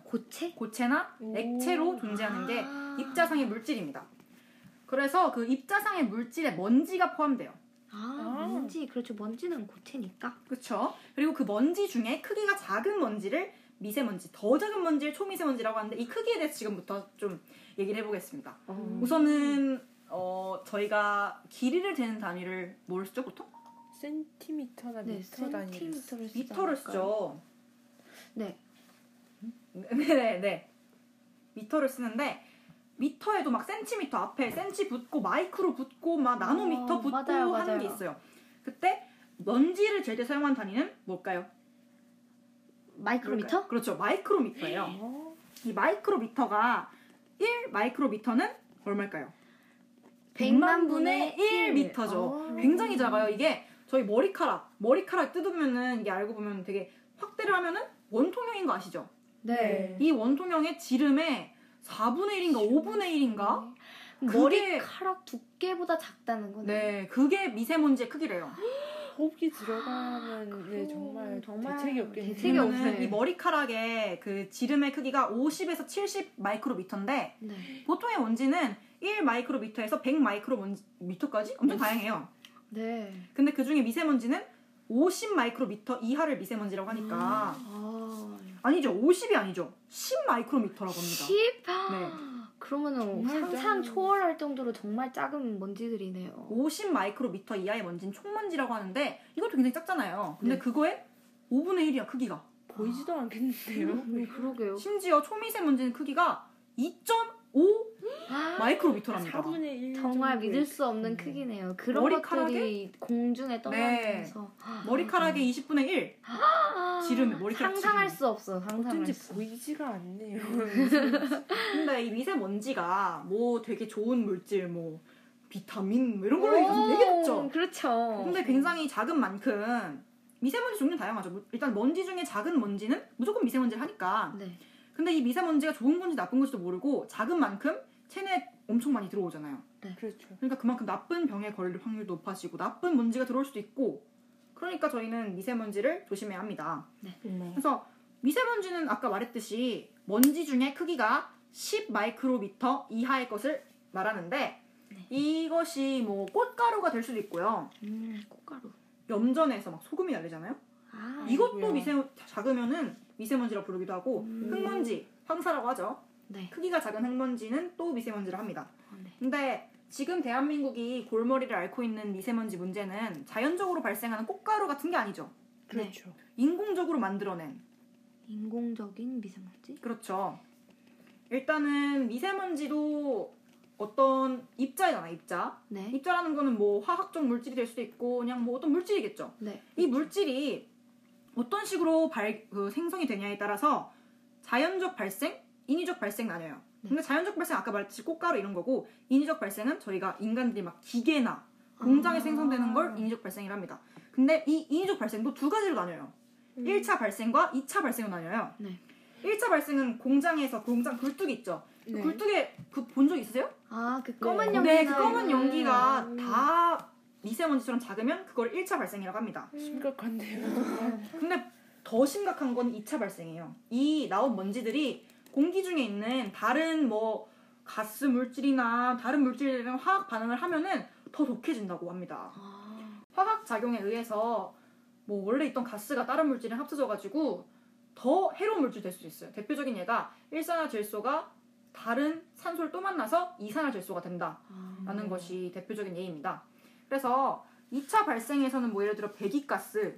고체나 액체로 존재하는 게 입자상의 물질입니다. 그래서 그 입자상의 물질에 먼지가 포함돼요. 먼지. 그렇죠. 먼지는 고체니까. 그렇죠. 그리고 그 먼지 중에 크기가 작은 먼지를 미세먼지, 더 작은 먼지를 초미세먼지라고 하는데 이 크기에 대해서 지금부터 좀 얘기를 해보겠습니다. 우선은 저희가 길이를 재는 단위를 뭘 쓰죠 보통? 센티미터나 미터 단위로 미터를 쓰죠. 미터를 쓰는데 미터에도 막 센티미터 앞에 센치 붙고 마이크로 붙고 막 나노미터 붙고 맞아요, 하는 맞아요. 게 있어요. 그때 먼지를 제때 사용한 단위는 뭘까요? 마이크로미터? 그럴까요? 그렇죠. 마이크로미터예요. 이 마이크로미터가 1 마이크로미터는 얼마일까요? 100만 분의 1 미터죠. 굉장히 작아요. 이게 저희 머리카락 뜯으면은 이게 알고 보면 되게 확대를 하면은 원통형인 거 아시죠? 네. 이 원통형의 지름의 4분의 1인가 5분의 1인가? 머리카락 두께보다 작다는 거네. 네, 그게 미세먼지의 크기래요. 호흡기 들어가면 네, 정말 대책이 없겠네요. 이 머리카락의 그 지름의 크기가 50에서 70 마이크로미터인데 네. 보통의 먼지는 1 마이크로미터에서 100 마이크로미터까지 엄청 다양해요. 네. 근데 그 중에 미세먼지는 50 마이크로미터 이하를 미세먼지라고 하니까 아니죠. 50이 아니죠. 10 마이크로미터라고 합니다. 10? 네. 그러면은 상상 초월할 정도로 정말 작은 먼지들이네요. 50 마이크로미터 이하의 먼지는 촉먼지라고 하는데 이것도 굉장히 작잖아요. 근데 네. 그거의 5분의 1이야 크기가. 보이지도 않겠는데요? 그러게요. 심지어 초미세먼지는 크기가 2.5 마이크로미터랍니다. 4분의 1 정말 믿을 수 없는 크기네요. 그런 것들이 공중에 떠나면서 네. 머리카락의 20분의 1 지름에 머리카락 상상할 지름. 수 없어. 어쩐지 보이지가 않네요. 근데 이 미세먼지가 뭐 되게 좋은 물질 뭐 비타민 뭐 이런 걸로 되게 높죠. 그렇죠. 근데 굉장히 작은 만큼 미세먼지 종류는 다양하죠. 일단 먼지 중에 작은 먼지는 무조건 미세먼지를 하니까 네. 근데 이 미세먼지가 좋은 건지 나쁜 건지도 모르고 작은 만큼 체내에 엄청 많이 들어오잖아요. 네. 그렇죠. 그러니까 그만큼 나쁜 병에 걸릴 확률도 높아지고 나쁜 먼지가 들어올 수도 있고 그러니까 저희는 미세먼지를 조심해야 합니다. 네. 그래서 미세먼지는 아까 말했듯이 먼지 중에 크기가 10 마이크로미터 이하의 것을 말하는데 네. 이것이 뭐 꽃가루가 될 수도 있고요. 꽃가루. 염전에서 막 소금이 날리잖아요. 아, 이것도 작으면은 미세먼지라고 부르기도 하고 흙먼지, 황사라고 하죠. 네. 크기가 작은 흙먼지는 또 미세먼지를 합니다. 네. 근데 지금 대한민국이 골머리를 앓고 있는 미세먼지 문제는 자연적으로 발생하는 꽃가루 같은 게 아니죠. 그렇죠. 네. 인공적으로 만들어낸 인공적인 미세먼지? 그렇죠. 일단은 미세먼지도 어떤 입자잖아요. 입자. 네. 입자라는 거는 뭐 화학적 물질이 될 수도 있고 그냥 뭐 어떤 물질이겠죠. 네. 이 물질이 어떤 식으로 생성이 되냐에 따라서 자연적 발생, 인위적 발생 나뉘어요. 네. 근데 자연적 발생 아까 말했듯이 꽃가루 이런 거고 인위적 발생은 저희가 인간들이 막 기계나 공장에서 생성되는 걸 인위적 발생이랍니다. 근데 이 인위적 발생도 두 가지로 나뉘어요. 1차 발생과 2차 발생으로 나뉘어요. 네. 1차 발생은 공장에서 공장 굴뚝이 있죠. 네. 굴뚝에 본 적 있으세요? 아, 그 검은 연기. 네, 그 검은 연기가 다 미세먼지처럼 작으면 그걸 1차 발생이라고 합니다. 심각한데요. 근데 더 심각한 건 2차 발생이에요. 이 나온 먼지들이 공기 중에 있는 다른 뭐 가스 물질이나 다른 물질이랑 화학 반응을 하면은 더 독해진다고 합니다. 아. 화학 작용에 의해서 뭐 원래 있던 가스가 다른 물질에 합쳐져가지고 더 해로운 물질 될 수도 있어요. 대표적인 예가 일산화질소가 다른 산소를 또 만나서 이산화질소가 된다라는 것이 대표적인 예입니다. 그래서 2차 발생에서는 뭐 예를 들어 배기가스에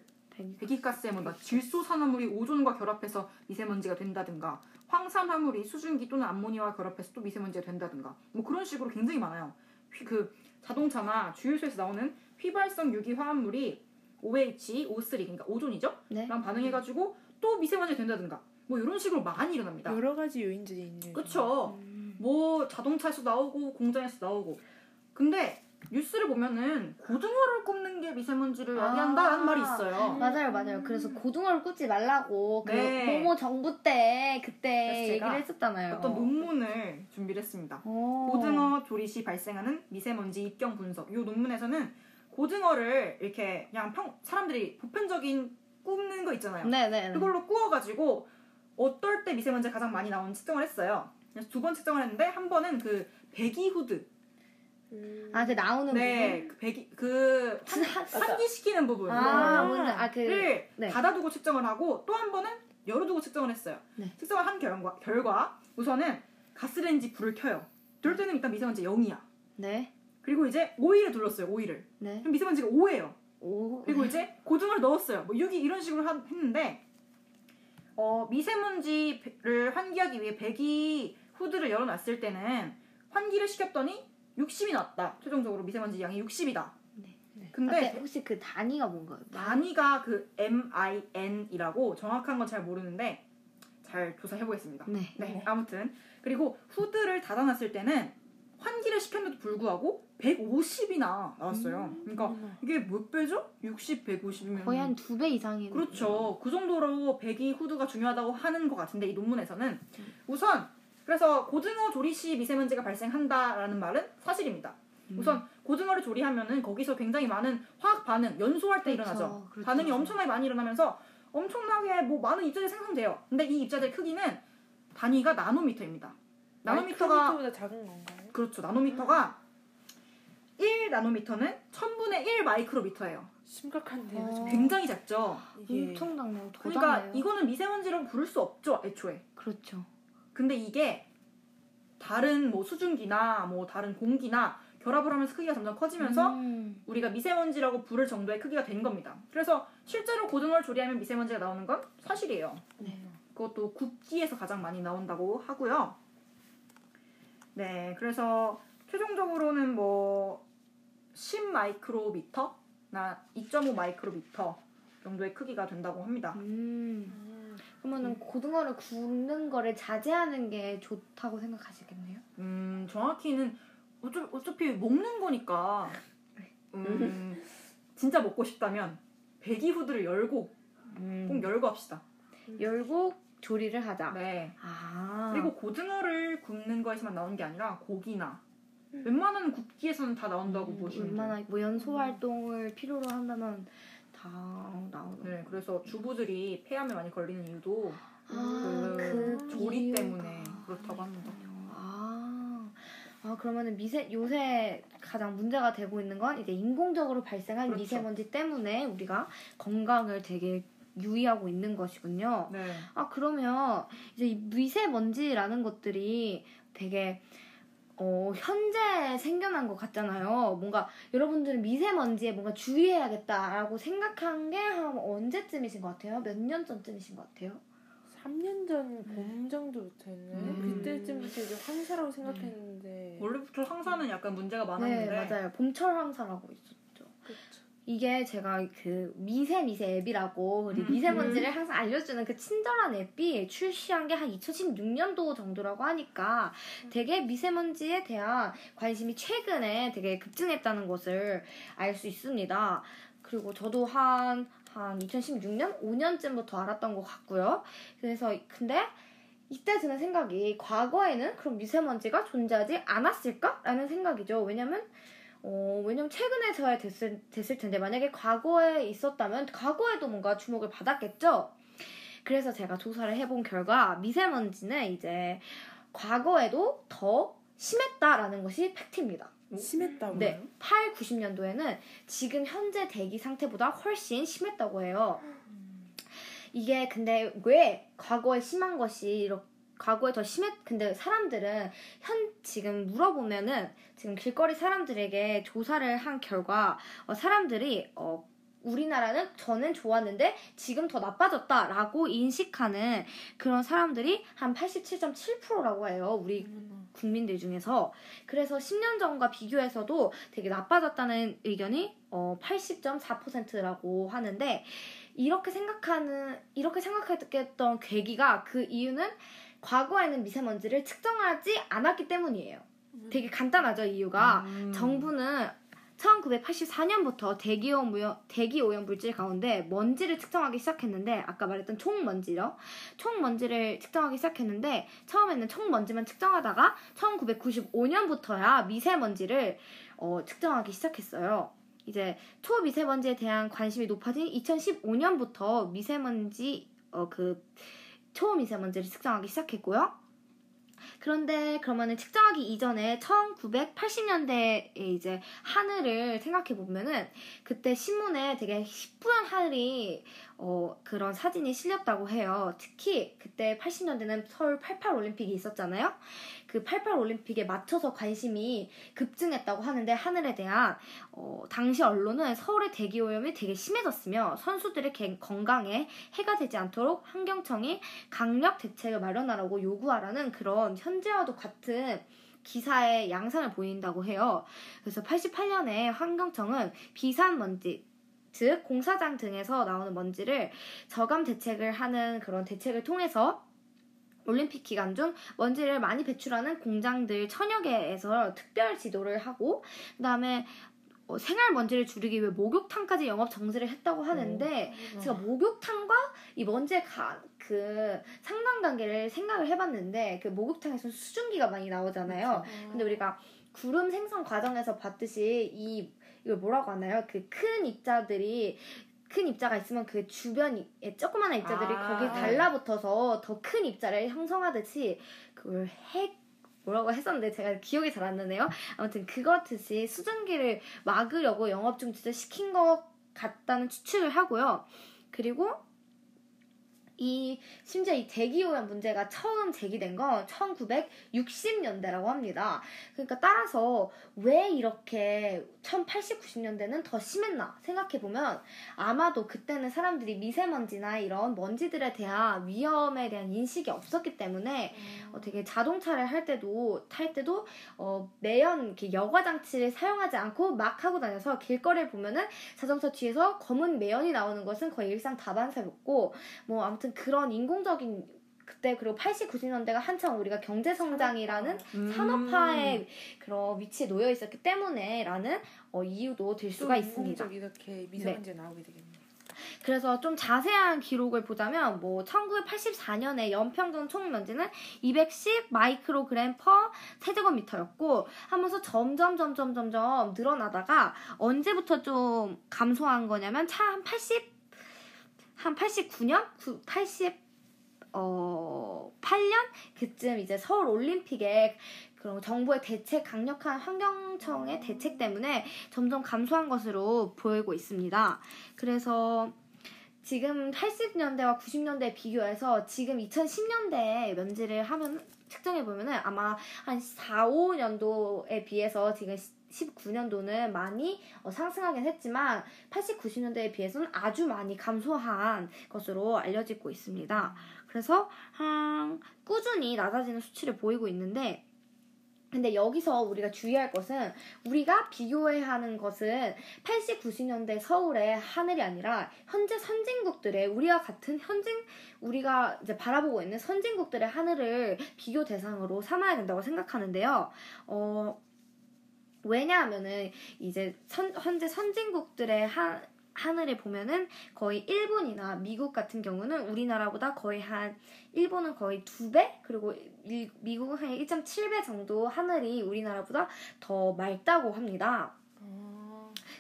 뭐 질소산화물이 오존과 결합해서 미세먼지가 된다든가 황산화물이 수증기 또는 암모니아와 결합해서 또 미세먼지가 된다든가 뭐 그런 식으로 굉장히 많아요. 그 자동차나 주유소에서 나오는 휘발성 유기화합물이 OH, O3 그러니까 오존이죠? 네. 랑 반응해가지고 또 미세먼지가 된다든가 뭐 이런 식으로 많이 일어납니다. 여러 가지 요인들이 있네요. 그렇죠. 뭐 자동차에서 나오고 공장에서 나오고. 근데 뉴스를 보면은 고등어를 굽는 게 미세먼지를 많이 한다는 말이 있어요. 맞아요. 그래서 고등어를 굽지 말라고 네. 그 모모 정부 때 그때 얘기를 했었잖아요. 어떤 논문을 준비를 했습니다. 고등어 조리 시 발생하는 미세먼지 입경 분석. 이 논문에서는 고등어를 이렇게 그냥 사람들이 보편적인 굽는 거 있잖아요. 네네. 그걸로 구워가지고 어떨 때 미세먼지가 가장 많이 나오는지 측정을 했어요. 그래서 두 번 측정을 했는데 한 번은 그 배기후드. 아, 그 나오는 네, 부분? 그 환기시키는 부분. 를 네. 닫아두고 측정을 하고 또 한 번은 열어두고 측정을 했어요. 네. 측정을 한 결과 우선은 가스레인지 불을 켜요. 둘 때는 일단 미세먼지 0이야. 네. 그리고 이제 오일을 둘렀어요. 네. 그럼 미세먼지가 5예요. 그리고 이제 고등어를 넣었어요. 뭐 6이 이런 식으로 했는데 미세먼지를 환기하기 위해 배기 후드를 열어놨을 때는 환기를 시켰더니 60이 났다. 최종적으로 미세먼지 양이 60이다. 네. 근데 혹시 그 단위가 뭔가요? 단위가 그 MIN이라고 정확한 건 잘 모르는데 잘 조사해보겠습니다. 네. 아무튼 그리고 후드를 닫아놨을 때는 환기를 시켰는데도 불구하고 150이나 나왔어요. 그러니까 이게 몇 배죠? 60, 150이면 거의 한 2배 이상이네요. 그렇죠. 그 정도로 배기 후드가 중요하다고 하는 것 같은데 이 논문에서는 우선 그래서 고등어 조리 시 미세먼지가 발생한다라는 말은 사실입니다. 우선 고등어를 조리하면은 거기서 굉장히 많은 화학 반응, 연소할 때 그렇죠, 일어나죠. 그렇죠. 반응이 엄청나게 많이 일어나면서 엄청나게 뭐 많은 입자들이 생성돼요. 근데 이 입자들 크기는 단위가 나노미터입니다. 나노미터보다 작은 건가요? 그렇죠. 나노미터가 1나노미터는 1000분의 1 마이크로미터예요. 심각한데요. 굉장히 작죠. 엄청 작네요. 그러니까 작네요. 이거는 미세먼지라고 부를 수 없죠, 애초에. 그렇죠. 근데 이게 다른 뭐 수증기나 뭐 다른 공기나 결합을 하면서 크기가 점점 커지면서 우리가 미세먼지라고 부를 정도의 크기가 된 겁니다. 그래서 실제로 고등어를 조리하면 미세먼지가 나오는 건 사실이에요. 네. 그것도 굽기에서 가장 많이 나온다고 하고요. 네, 그래서 최종적으로는 뭐 10 마이크로미터나 2.5 마이크로미터 정도의 크기가 된다고 합니다. 그러면은 고등어를 굽는 거를 자제하는 게 좋다고 생각하시겠네요? 정확히는 어차피 먹는 거니까 진짜 먹고 싶다면 배기 후드를 열고 꼭 열고 합시다. 열고 조리를 하자. 네. 아. 그리고 고등어를 굽는 거에서만 나온 게 아니라 고기나 웬만한 굽기에서는 다 나온다고 보시면 돼요. 웬만한 뭐 연소 활동을 필요로 한다면 다 나오죠. 네, 그래서 주부들이 폐암에 많이 걸리는 이유도 그 조리 이유가 때문에 그렇다고 합니다. 그러면은 요새 가장 문제가 되고 있는 건 이제 인공적으로 발생한 그렇죠, 미세먼지 때문에 우리가 건강을 되게 유의하고 있는 것이군요. 네. 그러면 이제 이 미세먼지라는 것들이 되게 현재 생겨난 것 같잖아요. 뭔가 여러분들은 미세먼지에 뭔가 주의해야겠다라고 생각한 게 한 언제쯤이신 것 같아요? 몇 년 전쯤이신 것 같아요? 3년 전 봄 정도 됐네. 그때쯤부터 이제 황사라고 생각했는데 원래부터 황사는 약간 문제가 많았는데 네, 맞아요. 봄철 황사라고 있었죠. 그렇죠. 이게 제가 그 미세미세 앱이라고 우리 미세먼지를 항상 알려주는 그 친절한 앱이 출시한 게 한 2016년도 정도라고 하니까 되게 미세먼지에 대한 관심이 최근에 되게 급증했다는 것을 알 수 있습니다. 그리고 저도 한 2016년? 5년쯤부터 알았던 것 같고요. 그래서 근데 이때 드는 생각이 과거에는 그럼 미세먼지가 존재하지 않았을까라는 생각이죠. 왜냐면 최근에 저야 됐을 텐데 만약에 과거에 있었다면 과거에도 뭔가 주목을 받았겠죠. 그래서 제가 조사를 해본 결과 미세먼지는 이제 과거에도 더 심했다라는 것이 팩트입니다. 심했다고요? 네, 8, 90년도에는 지금 현재 대기 상태보다 훨씬 심했다고 해요. 이게 근데 왜 과거에 심한 것이 이렇게 과거에 더 근데 사람들은 지금 물어보면은 지금 길거리 사람들에게 조사를 한 결과 사람들이 우리나라는 저는 좋았는데 지금 더 나빠졌다라고 인식하는 그런 사람들이 한 87.7%라고 해요. 우리 국민들 중에서. 그래서 10년 전과 비교해서도 되게 나빠졌다는 의견이 80.4%라고 하는데 이렇게 생각했던 계기가 그 이유는 과거에는 미세먼지를 측정하지 않았기 때문이에요. 되게 간단하죠, 이유가. 정부는 1984년부터 대기오염물질 가운데 먼지를 측정하기 시작했는데 아까 말했던 총먼지를 측정하기 시작했는데 처음에는 총먼지만 측정하다가 1995년부터야 미세먼지를 측정하기 시작했어요. 이제 초미세먼지에 대한 관심이 높아진 2015년부터 초미세먼지를 측정하기 시작했고요. 그런데 그러면은 측정하기 이전에 1980년대에 이제 하늘을 생각해 보면은 그때 신문에 되게 희뿌연 하늘이 그런 사진이 실렸다고 해요. 특히 그때 80년대는 서울 88올림픽이 있었잖아요. 그 88올림픽에 맞춰서 관심이 급증했다고 하는데, 하늘에 대한 당시 언론은 서울의 대기오염이 되게 심해졌으며 선수들의 건강에 해가 되지 않도록 환경청이 강력 대책을 마련하라고 요구하라는 그런 현재와도 같은 기사의 양상을 보인다고 해요. 그래서 88년에 환경청은 비산먼지, 즉 공사장 등에서 나오는 먼지를 저감 대책을 하는 그런 대책을 통해서 올림픽 기간 중 먼지를 많이 배출하는 공장들 1000여 개에서 특별 지도를 하고, 그 다음에 생활 먼지를 줄이기 위해 목욕탕까지 영업 정지를 했다고 하는데, 제가 목욕탕과 이 먼지의 그 상관관계를 생각을 해봤는데, 그 목욕탕에서 수증기가 많이 나오잖아요. 그쵸. 근데 우리가 구름 생성 과정에서 봤듯이 이걸 뭐라고 하나요? 그 큰 입자가 있으면 그 주변에 조그마한 입자들이 거기 달라붙어서 더 큰 입자를 형성하듯이 그걸 뭐라고 했었는데 제가 기억이 잘 안 나네요. 아무튼 그것듯이 수증기를 막으려고 영업 중지를 시킨 것 같다는 추측을 하고요. 그리고 심지어 이 대기오염 문제가 처음 제기된 건 1960년대라고 합니다. 그러니까 따라서 왜 이렇게 1980, 90년대는 더 심했나 생각해보면, 아마도 그때는 사람들이 미세먼지나 이런 먼지들에 대한 위험에 대한 인식이 없었기 때문에 되게 자동차를 탈 때도 매연 이렇게 여과장치를 사용하지 않고 막 하고 다녀서 길거리를 보면은 자동차 뒤에서 검은 매연이 나오는 것은 거의 일상 다반사였고, 뭐 아무튼 그런 인공적인 그때, 그리고 80, 90년대가 한창 우리가 경제성장이라는 산업화의 그런 위치에 놓여 있었기 때문에 라는 이유도 들 수가 있습니다. 이렇게 미세먼지가 나오게 되겠네요. 그래서 좀 자세한 기록을 보자면, 1984년에 연평균 총면지는 210 마이크로그램 퍼 세제곱미터였고, 하면서 점점 늘어나다가 언제부터 좀 감소한 거냐면, 한 89년? 88년? 그쯤 이제 서울 올림픽에 그런 정부의 대책, 강력한 환경청의 대책 때문에 점점 감소한 것으로 보이고 있습니다. 그래서 지금 80년대와 90년대에 비교해서 지금 2010년대에 면지를 하면, 측정해보면은 아마 한 4, 5년도에 비해서 지금 19년도는 많이 상승하긴 했지만 80, 90년대에 비해서는 아주 많이 감소한 것으로 알려지고 있습니다. 그래서 꾸준히 낮아지는 수치를 보이고 있는데, 근데 여기서 우리가 주의할 것은, 우리가 비교해야 하는 것은 80, 90년대 서울의 하늘이 아니라 현재 선진국들의, 우리가 이제 바라보고 있는 선진국들의 하늘을 비교 대상으로 삼아야 된다고 생각하는데요. 왜냐하면은 이제 현재 선진국들의 하늘에 보면은 거의 일본이나 미국 같은 경우는 우리나라보다 거의 일본은 거의 2배, 그리고 미국은 한 1.7배 정도 하늘이 우리나라보다 더 맑다고 합니다.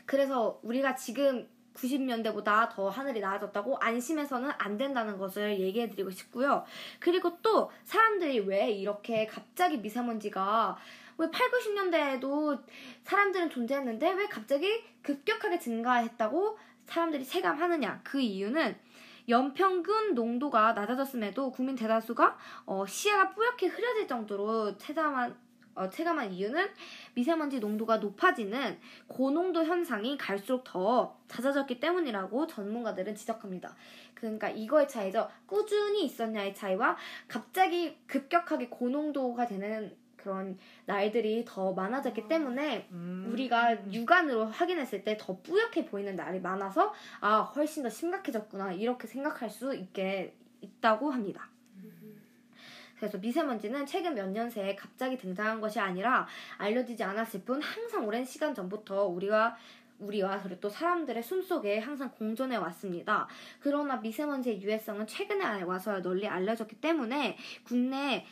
그래서 우리가 지금 90년대보다 더 하늘이 나아졌다고 안심해서는 안 된다는 것을 얘기해드리고 싶고요. 그리고 또 사람들이 왜 이렇게 갑자기 미세먼지가, 왜 8, 90년대에도 사람들은 존재했는데 왜 갑자기 급격하게 증가했다고 사람들이 체감하느냐, 그 이유는 연평균 농도가 낮아졌음에도 국민 대다수가 시야가 뿌옇게 흐려질 정도로 체감한 이유는 미세먼지 농도가 높아지는 고농도 현상이 갈수록 더 잦아졌기 때문이라고 전문가들은 지적합니다. 그러니까 이거의 차이죠. 꾸준히 있었냐의 차이와 갑자기 급격하게 고농도가 되는 그런 날들이 더 많아졌기 때문에 우리가 육안으로 확인했을 때 더 뿌옇게 보이는 날이 많아서 훨씬 더 심각해졌구나, 이렇게 생각할 수 있다고 합니다. 그래서 미세먼지는 최근 몇 년 새에 갑자기 등장한 것이 아니라 알려지지 않았을 뿐 항상 오랜 시간 전부터 우리와 그리고 또 사람들의 숨속에 항상 공존해 왔습니다. 그러나 미세먼지의 유해성은 최근에 와서야 널리 알려졌기 때문에 국내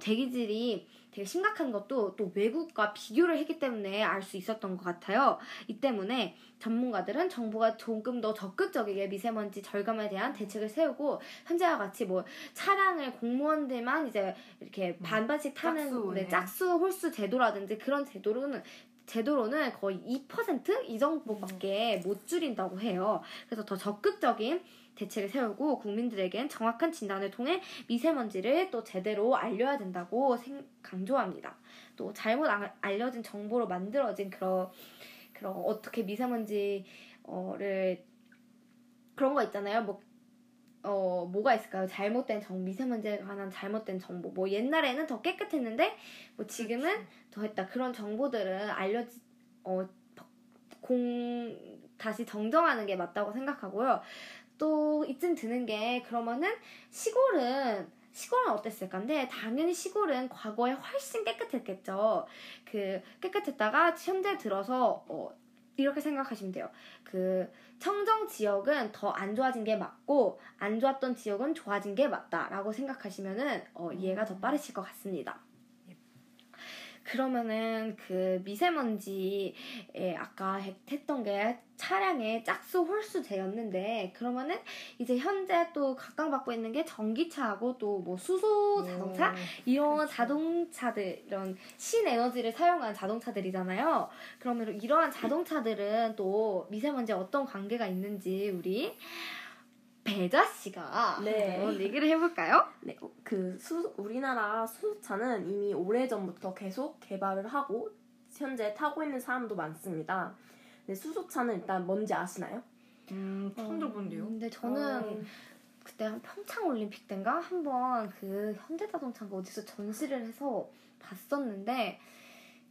대기질이 되게 심각한 것도 또 외국과 비교를 했기 때문에 알 수 있었던 것 같아요. 이 때문에 전문가들은 정부가 조금 더 적극적이게 미세먼지 절감에 대한 대책을 세우고, 현재와 같이 차량을 공무원들만 이제 이렇게 반반씩 타는 짝수 홀수 제도라든지 그런 제도로는 거의 2% 이 정도밖에 못 줄인다고 해요. 그래서 더 적극적인 대책을 세우고 국민들에겐 정확한 진단을 통해 미세먼지를 또 제대로 알려야 된다고 강조합니다. 또 잘못 알려진 정보로 만들어진 그런 어떻게 미세먼지를 그런 거 있잖아요. 뭐가 있을까요? 잘못된 정보, 미세먼지에 관한 잘못된 정보. 뭐 옛날에는 더 깨끗했는데 뭐 지금은 더했다. 그런 정보들은 다시 정정하는 게 맞다고 생각하고요. 또 이쯤 드는 게 그러면은 시골은 어땠을까인데 당연히 시골은 과거에 훨씬 깨끗했겠죠. 그 깨끗했다가 현재 들어서 이렇게 생각하시면 돼요. 그 청정 지역은 더 안 좋아진 게 맞고 안 좋았던 지역은 좋아진 게 맞다라고 생각하시면은 이해가 더 빠르실 것 같습니다. 그러면은 그 미세먼지에 아까 했던 게 차량의 짝수 홀수제였는데 그러면은 이제 현재 또 각광받고 있는 게 전기차하고 또 뭐 수소 자동차 이런 그렇죠. 자동차들 이런 신에너지를 사용한 자동차들이잖아요. 그러면 이러한 자동차들은 또 미세먼지에 어떤 관계가 있는지 우리 배자 씨가 얘기를 해볼까요? 네, 우리나라 수소차는 이미 오래전부터 계속 개발을 하고 현재 타고 있는 사람도 많습니다. 근데 수소차는 일단 뭔지 아시나요? 처음 들어본데요. 근데 저는 그때 한 평창올림픽 때인가 한번 그 현대자동차가 어디서 전시를 해서 봤었는데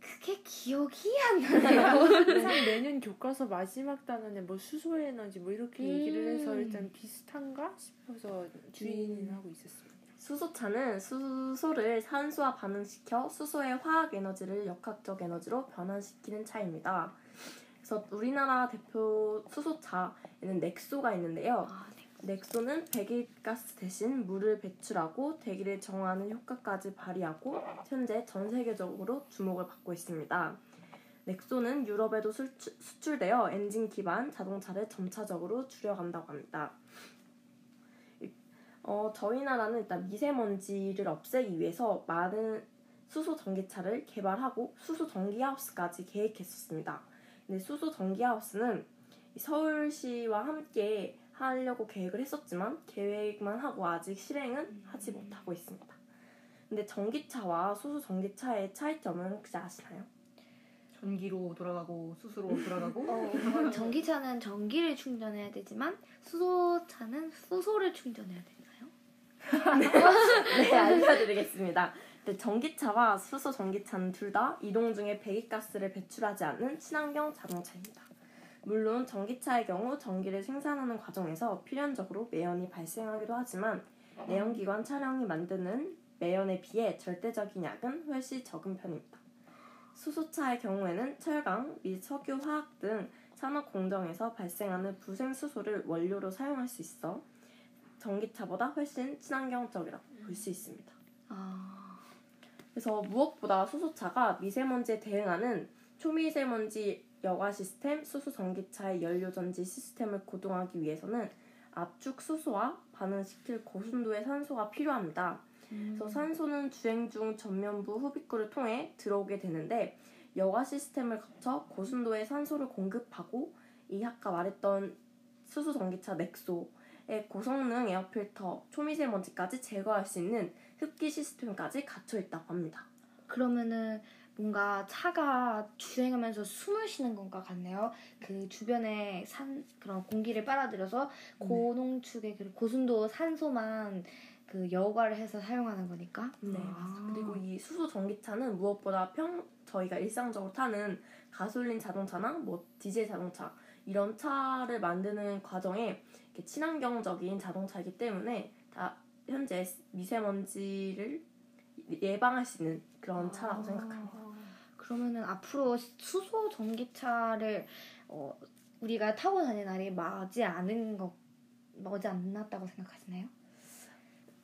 그게 기억이 안 나요. 항상 매년 교과서 마지막 단원에 뭐 수소에너지 뭐 이렇게 얘기를 해서 일단 비슷한가 싶어서 주의는 하고 있었습니다. 수소차는 수소를 산소와 반응시켜 수소의 화학 에너지를 역학적 에너지로 변환시키는 차입니다. 그래서 우리나라 대표 수소차에는 넥소가 있는데요. 넥소는 배기가스 대신 물을 배출하고 대기를 정화하는 효과까지 발휘하고 현재 전 세계적으로 주목을 받고 있습니다. 넥소는 유럽에도 수출되어 엔진 기반 자동차를 점차적으로 줄여간다고 합니다. 저희 나라는 일단 미세먼지를 없애기 위해서 많은 수소 전기차를 개발하고 수소 전기하우스까지 계획했었습니다. 근데 수소 전기하우스는 서울시와 함께 하려고 계획을 했었지만 계획만 하고 아직 실행은 하지 못하고 있습니다. 근데 전기차와 수소 전기차의 차이점은 혹시 아시나요? 전기로 돌아가고 수소로 돌아가고 전기차는 전기를 충전해야 되지만 수소차는 수소를 충전해야 되나요? 네, 알려드리겠습니다. 근데 전기차와 수소 전기차는 둘 다 이동 중에 배기가스를 배출하지 않는 친환경 자동차입니다. 물론 전기차의 경우 전기를 생산하는 과정에서 필연적으로 매연이 발생하기도 하지만 내연기관 차량이 만드는 매연에 비해 절대적인 양은 훨씬 적은 편입니다. 수소차의 경우에는 철강 및 석유, 화학 등 산업 공정에서 발생하는 부생수소를 원료로 사용할 수 있어 전기차보다 훨씬 친환경적이라고 볼 수 있습니다. 그래서 무엇보다 수소차가 미세먼지에 대응하는 초미세먼지 여과 시스템, 수소 전기차의 연료전지 시스템을 고동하기 위해서는 압축 수소와 반응시킬 고순도의 산소가 필요합니다. 그래서 산소는 주행 중 전면부 흡입구를 통해 들어오게 되는데 여과 시스템을 거쳐 고순도의 산소를 공급하고 이 아까 말했던 수소 전기차 넥소의 고성능 에어필터, 초미세먼지까지 제거할 수 있는 흡기 시스템까지 갖춰있다고 합니다. 그러면은 뭔가 차가 주행하면서 숨을 쉬는 건가 같네요. 그 주변에 그런 공기를 빨아들여서 고농축의 그 고순도 산소만 그 여과를 해서 사용하는 거니까. 네. 맞습니다. 그리고 이 수소 전기차는 무엇보다 저희가 일상적으로 타는 가솔린 자동차나 뭐 디젤 자동차 이런 차를 만드는 과정에 이렇게 친환경적인 자동차이기 때문에 다 현재 미세먼지를 예방할 수 있는 그런 차라고 생각합니다. 그러면은 앞으로 수소 전기차를 우리가 타고 다니는 날이 머지 않았다고 생각하시나요?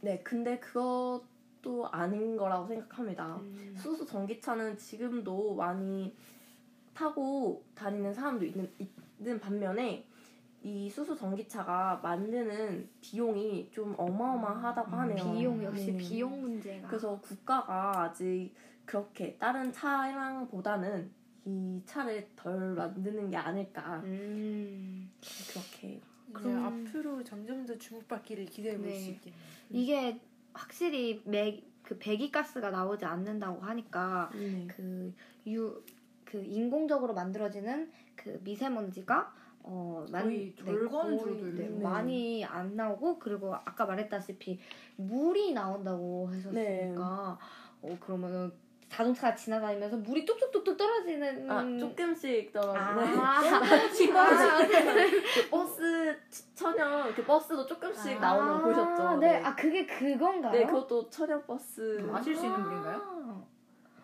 네, 근데 그것도 아닌 거라고 생각합니다. 수소 전기차는 지금도 많이 타고 다니는 사람도 있는 반면에 이 수소 전기차가 만드는 비용이 좀 어마어마하다고 하네요. 비용 역시 비용 문제가. 그래서 국가가 아직 그렇게 다른 차량보다는 이 차를 덜 만드는 게 아닐까 그렇게 그럼 앞으로 점점 더 주목받기를 기대해볼 수 있겠네요. 이게 확실히 그 배기가스가 나오지 않는다고 하니까 그 인공적으로 만들어지는 그 미세먼지가 거의 절반 정도 많이 안 나오고, 그리고 아까 말했다시피 물이 나온다고 하셨으니까 그러면 자동차가 지나다니면서 물이 뚝뚝뚝뚝 떨어지는 조금씩 떨어지는 버스 천연 그 버스도 조금씩 나오는 거 보셨죠? 네, 아 그게 그건가요? 네, 그것도 천연 버스 마실 수 있는 물인가요?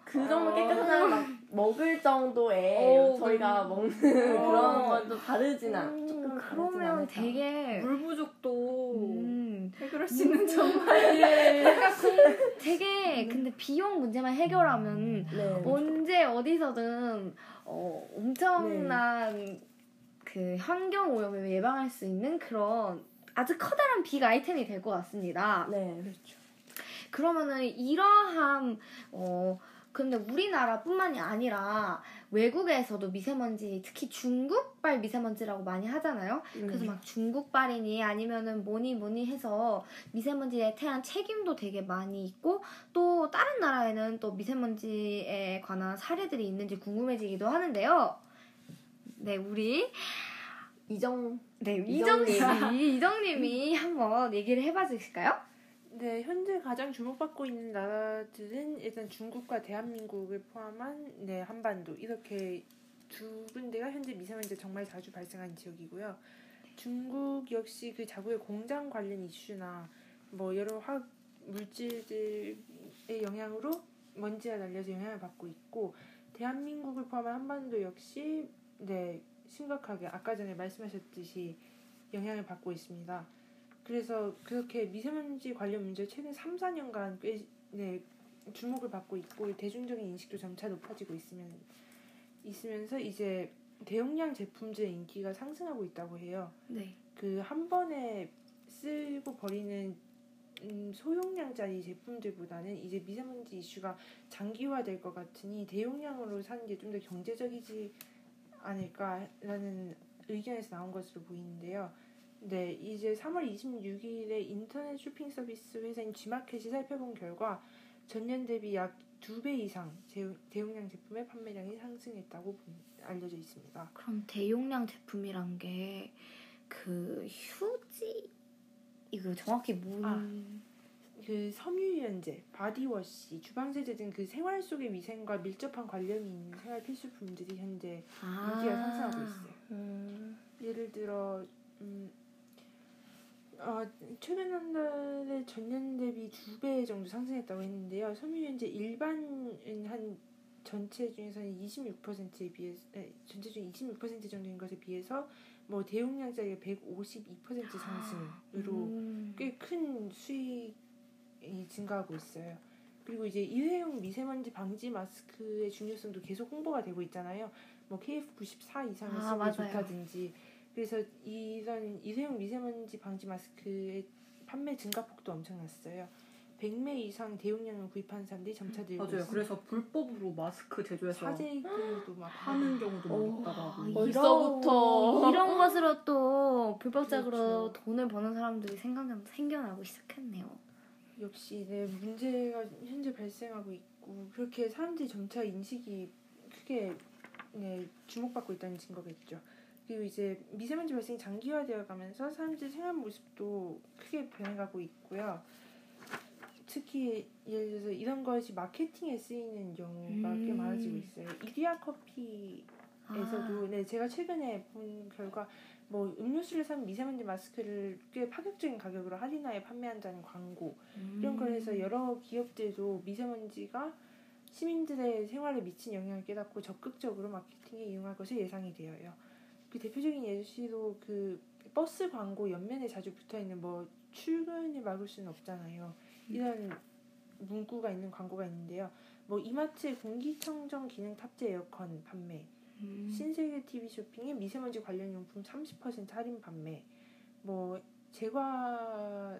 그 정도 깨끗한 막 먹을 정도의 저희가 먹는 그런 건 좀 다르진 않죠. 조금 그러면 되게 물 부족도 해결할 수 있는 정말 되게 근데 비용 문제만 해결하면 언제 어디서든 엄청난 그 환경 오염을 예방할 수 있는 그런 아주 커다란 빅 아이템이 될 것 같습니다. 네, 그렇죠. 그러면은 이러한 근데 우리나라뿐만이 아니라 외국에서도 미세먼지, 특히 중국발 미세먼지라고 많이 하잖아요. 그래서 막 중국발이니 아니면은 뭐니 해서 미세먼지에 대한 책임도 되게 많이 있고, 또 다른 나라에는 또 미세먼지에 관한 사례들이 있는지 궁금해지기도 하는데요. 네, 우리 이정님이 한번 얘기를 해봐 주실까요? 네, 현재 가장 주목받고 있는 나라들은 일단 중국과 대한민국을 포함한 한반도, 이렇게 두 군데가 현재 미세먼지가 정말 자주 발생하는 지역이고요. 중국 역시 그 자국의 공장 관련 이슈나 뭐 여러 화학 물질들의 영향으로 먼지가 날려서 영향을 받고 있고, 대한민국을 포함한 한반도 역시 심각하게 아까 전에 말씀하셨듯이 영향을 받고 있습니다. 그래서 그렇게 미세먼지 관련 문제 최근 3-4년간 꽤 주목을 받고 있고, 대중적인 인식도 점차 높아지고 있으면서 이제 대용량 제품들의 인기가 상승하고 있다고 해요. 네. 그 한 번에 쓰고 버리는 소용량짜리 제품들보다는 이제 미세먼지 이슈가 장기화될 것 같으니 대용량으로 사는 게 좀 더 경제적이지 않을까라는 의견에서 나온 것으로 보이는데요. 네, 이제 3월 26일에 인터넷 쇼핑 서비스 회사인 G마켓이 살펴본 결과 전년 대비 약 2배 이상 대용량 제품의 판매량이 상승했다고 알려져 있습니다. 그럼 대용량 제품이란 게 그 휴지, 이거 정확히 그 섬유유연제, 바디워시, 주방세제 등 그 생활 속의 위생과 밀접한 관련이 있는 생활 필수품들이 현재 인기가 상승하고 있어요. 예를 들어 최근 한 달에 전년 대비 2배 정도 상승했다고 했는데요. 섬유유연제 일반인 한 전체 중에서는 26%에 비해서 전체 중 26% 정도인 것에 비해서 뭐 대용량짜리가 152% 상승으로 꽤 큰 수익이 증가하고 있어요. 그리고 이제 일회용 미세먼지 방지 마스크의 중요성도 계속 홍보가 되고 있잖아요. 뭐 KF94 이상을 쓰면 좋다든지. 그래서 이런 일회용 미세먼지 방지 마스크의 판매 증가폭도 엄청났어요. 100매 이상 대용량을 구입한 사람들이 점차 늘고 있어요. 맞아요. 그래서 불법으로 마스크 제조해서 사재기도 막 하는 경우도 많다고 하고. 벌써부터 이런 것으로 또 불법적으로 돈을 버는 사람들이 생겨나고 시작했네요. 역시 문제가 현재 발생하고 있고, 그렇게 사람들이 점차 인식이 크게 주목받고 있다는 증거겠죠. 그리고 이제 미세먼지 발생이 장기화되어 가면서 사람들의 생활 모습도 크게 변해가고 있고요. 특히 예를 들어서 이런 것이 마케팅에 쓰이는 경우가 꽤 많아지고 있어요. 일리아 커피에서도 제가 최근에 본 결과 뭐 음료수를 산 미세먼지 마스크를 꽤 파격적인 가격으로 할인하여 판매한다는 광고, 이런 걸 해서 여러 기업들도 미세먼지가 시민들의 생활에 미친 영향을 깨닫고 적극적으로 마케팅에 이용할 것을 예상이 되어요. 그 대표적인 예시로 그 버스 광고 옆면에 자주 붙어있는 뭐 출근을 막을 수는 없잖아요, 이런 문구가 있는 광고가 있는데요. 뭐 이마트의 공기청정 기능 탑재 에어컨 판매, 신세계 TV 쇼핑의 미세먼지 관련 용품 30% 할인 판매, 뭐 제과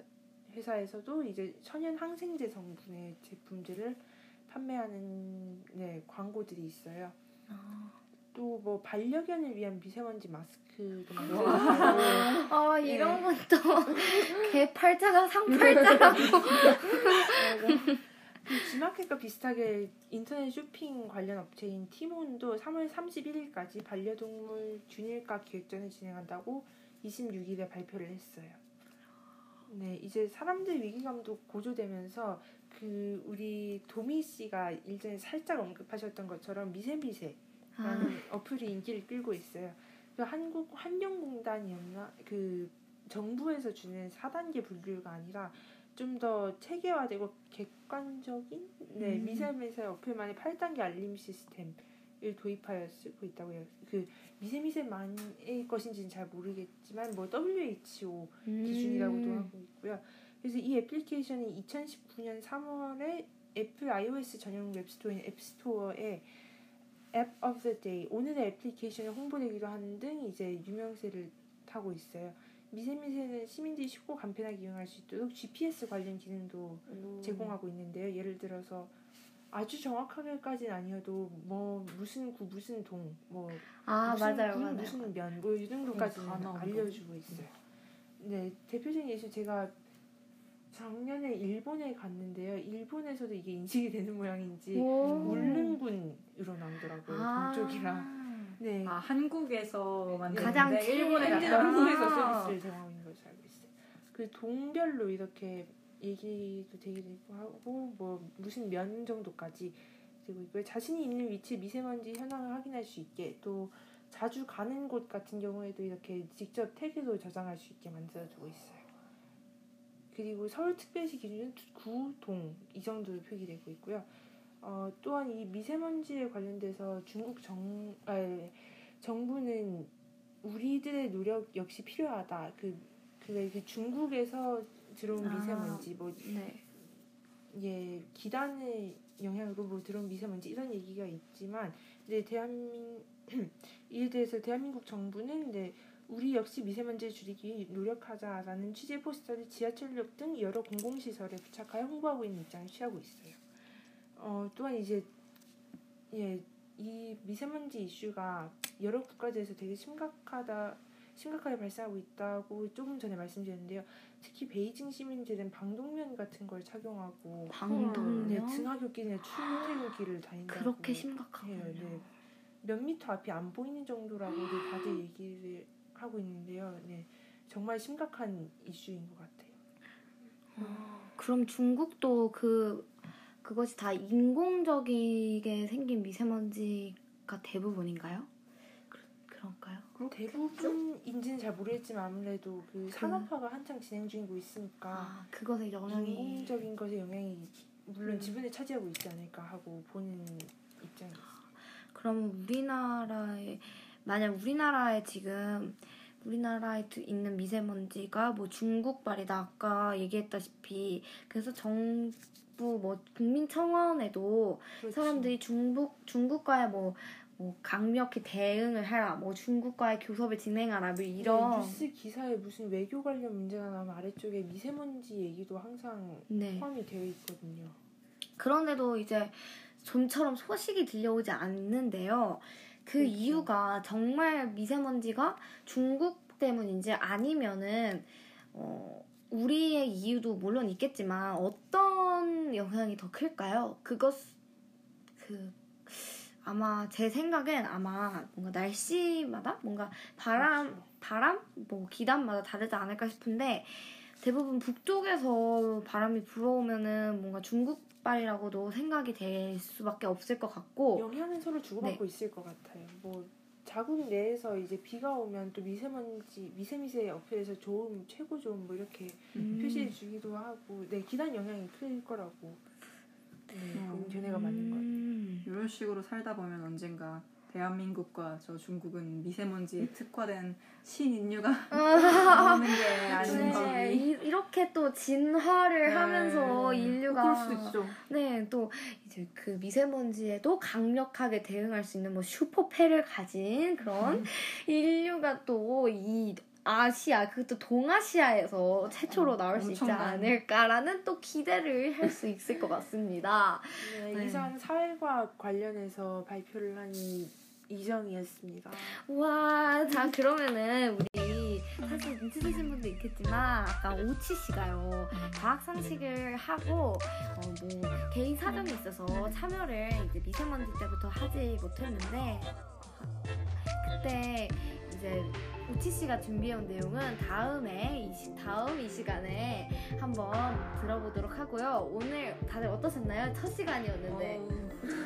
회사에서도 이제 천연 항생제 성분의 제품들을 판매하는 광고들이 있어요. 또 뭐 반려견을 위한 미세먼지 마스크도 만들었어요. 아 이런 건 또 개 팔자가 상팔자라고. 지마켓과 비슷하게 인터넷 쇼핑 관련 업체인 티몬도 3월 31일까지 반려동물 균일가 기획전을 진행한다고 26일에 발표를 했어요. 네, 이제 사람들 위기감도 고조되면서 그 우리 도미 씨가 일전에 살짝 언급하셨던 것처럼 미세미세라는 어플이 인기를 끌고 있어요. 한국 환경공단이었나 그 정부에서 주는 4단계 분류가 아니라 좀 더 체계화되고 객관적인 네, 미세미세 어플만의 8단계 알림 시스템을 도입하여 쓰고 있다고 해요. 그 미세미세만의 것인지는 잘 모르겠지만 뭐 WHO 기준이라고도 하고 있고요. 그래서 이 애플리케이션이 2019년 3월에 애플 iOS 전용 웹스토어인 앱스토어에 App of the Day, 오늘의 애플리케이션을 홍보되기도 하는 등 이제 유명세를 타고 있어요. 미세미세는 시민들이 쉽고 간편하게 이용할 수 있도록 GPS 관련 기능도 제공하고 있는데요. 예를 들어서 아주 정확하게까지는 아니어도 뭐 무슨 구 무슨 동 뭐 무슨 군 무슨 면 뭐 이 정도까지는 알려주고 있어요. 네, 대표적인 예시 제가 작년에 일본에 갔는데요. 일본에서도 이게 인식이 되는 모양인지 울릉군으로 나오더라고요. 동쪽이랑. 네. 아, 한국에서 만드는데 일본에 한국에서 서비스를 제공하고 있는 걸로 알고 있어요. 그 동별로 이렇게 얘기도 되기도 하고 뭐 무슨 면 정도까지 되고 있고요. 자신이 있는 위치 미세먼지 현황을 확인할 수 있게 또 자주 가는 곳 같은 경우에도 이렇게 직접 태그로 저장할 수 있게 만들어주고 있어요. 그리고 서울특별시 기준은 구동 이 정도로 표기되고 있고요. 또한 이 미세먼지에 관련돼서 중국 정부는 우리들의 노력 역시 필요하다. 그 중국에서 들어온 미세먼지 뭐 예, 기단의 영향으로 뭐 들어온 미세먼지 이런 얘기가 있지만, 근데 이에 대해서 대한민국 정부는 네, 우리 역시 미세먼지를 줄이기 위해 노력하자라는 취지의 포스터를 지하철역 등 여러 공공시설에 부착하여 홍보하고 있는 입장을 취하고 있어요. 또한 이제 예, 이 미세먼지 이슈가 여러 국가들에서 되게 심각하게 발생하고 있다고 조금 전에 말씀드렸는데요. 특히 베이징 시민들은 방독면 같은 걸 착용하고 방독면? 네, 등하굣길이나 출퇴근길을 다닌다고 그렇게 심각하군요. 네, 몇 미터 앞이 안 보이는 정도라고 다들 얘기를 하고 있는데요. 네, 정말 심각한 이슈인 것 같아요. 그럼 중국도 그것이 다 인공적이게 생긴 미세먼지가 대부분인가요? 그런가요? 대부분인지는 잘 모르겠지만 아무래도 그 산업화가 한창 진행 중이고 있으니까 그것의 영향이 인공적인 것의 영향이 물론 지분을 차지하고 있지 않을까 하고 보는 입장이었어요. 그럼 우리나라에 지금 우리나라에 있는 미세먼지가 뭐 중국발이다 아까 얘기했다시피 그래서 뭐 국민청원에도 그렇지. 사람들이 중국과의 뭐 강력히 대응을 해라, 뭐 중국과의 교섭을 진행하라, 뭐 이런 뉴스 기사에 무슨 외교 관련 문제가 나면 아래쪽에 미세먼지 얘기도 항상 포함이 되어 있거든요. 그런데도 이제 좀처럼 소식이 들려오지 않는데요. 그렇죠. 이유가 정말 미세먼지가 중국 때문인지 아니면은 우리의 이유도 물론 있겠지만 어떤 영향이 더 클까요? 아마 제 생각엔 아마 뭔가 날씨마다 뭔가 바람 뭐 기단마다 다르지 않을까 싶은데 대부분 북쪽에서 바람이 불어오면은 뭔가 중국발이라고도 생각이 될 수밖에 없을 것 같고 영향은 서로 주고받고 있을 것 같아요. 뭐 자국 내에서 이제 비가 오면 또 미세미세 어플에서 최고 좋은 뭐 이렇게 표시해 주기도 하고, 네, 기단 영향이 클 거라고. 네, 견해가 맞는 것 같아요. 이런 식으로 살다 보면 언젠가 대한민국과 저 중국은 미세먼지에 특화된 신인류가 나오는 게 아닌가. 네, 이렇게 또 진화를 하면서 인류가 그럴 수도 있죠. 네, 또 이제 그 미세먼지에도 강력하게 대응할 수 있는 뭐 슈퍼패를 가진 그런 인류가 또 이 아시아, 그것도 동아시아에서 최초로 나올 수 있지 않을까라는 또 기대를 할 수 있을 것 같습니다. 네, 이상 사회과 관련해서 발표를 한 이정이었습니다. 와, 자 그러면은 우리 사실 눈치 채신 분도 있겠지만 아까 오치 씨가요 과학 상식을 하고 뭐 개인 사정이 있어서 참여를 이제 미세먼지 때부터 하지 못했는데 그때 이제 오치 씨가 준비해온 내용은 다음 이 시간에 한번 들어보도록 하고요. 오늘 다들 어떠셨나요? 첫 시간이었는데.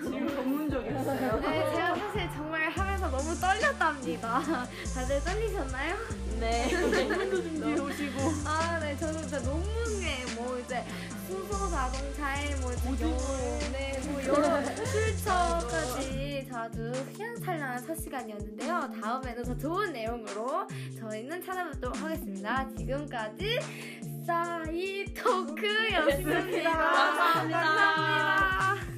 지금 전문적이었어요. 네, 제가 사실 정말 하면서 너무 떨렸답니다. 다들 떨리셨나요? 네. 논문도 준비해 오시고. 아, 네, 저는 진짜 논문에 뭐 이제 수소 자동차에 뭐 영어에 뭐 여러 출처까지 아주 휘황찬란한 첫 시간이었는데요. 다음에는 더 좋은 내용으로 저희는 찾아뵙도록 하겠습니다. 지금까지 싸이토크였습니다. 감사합니다. 감사합니다.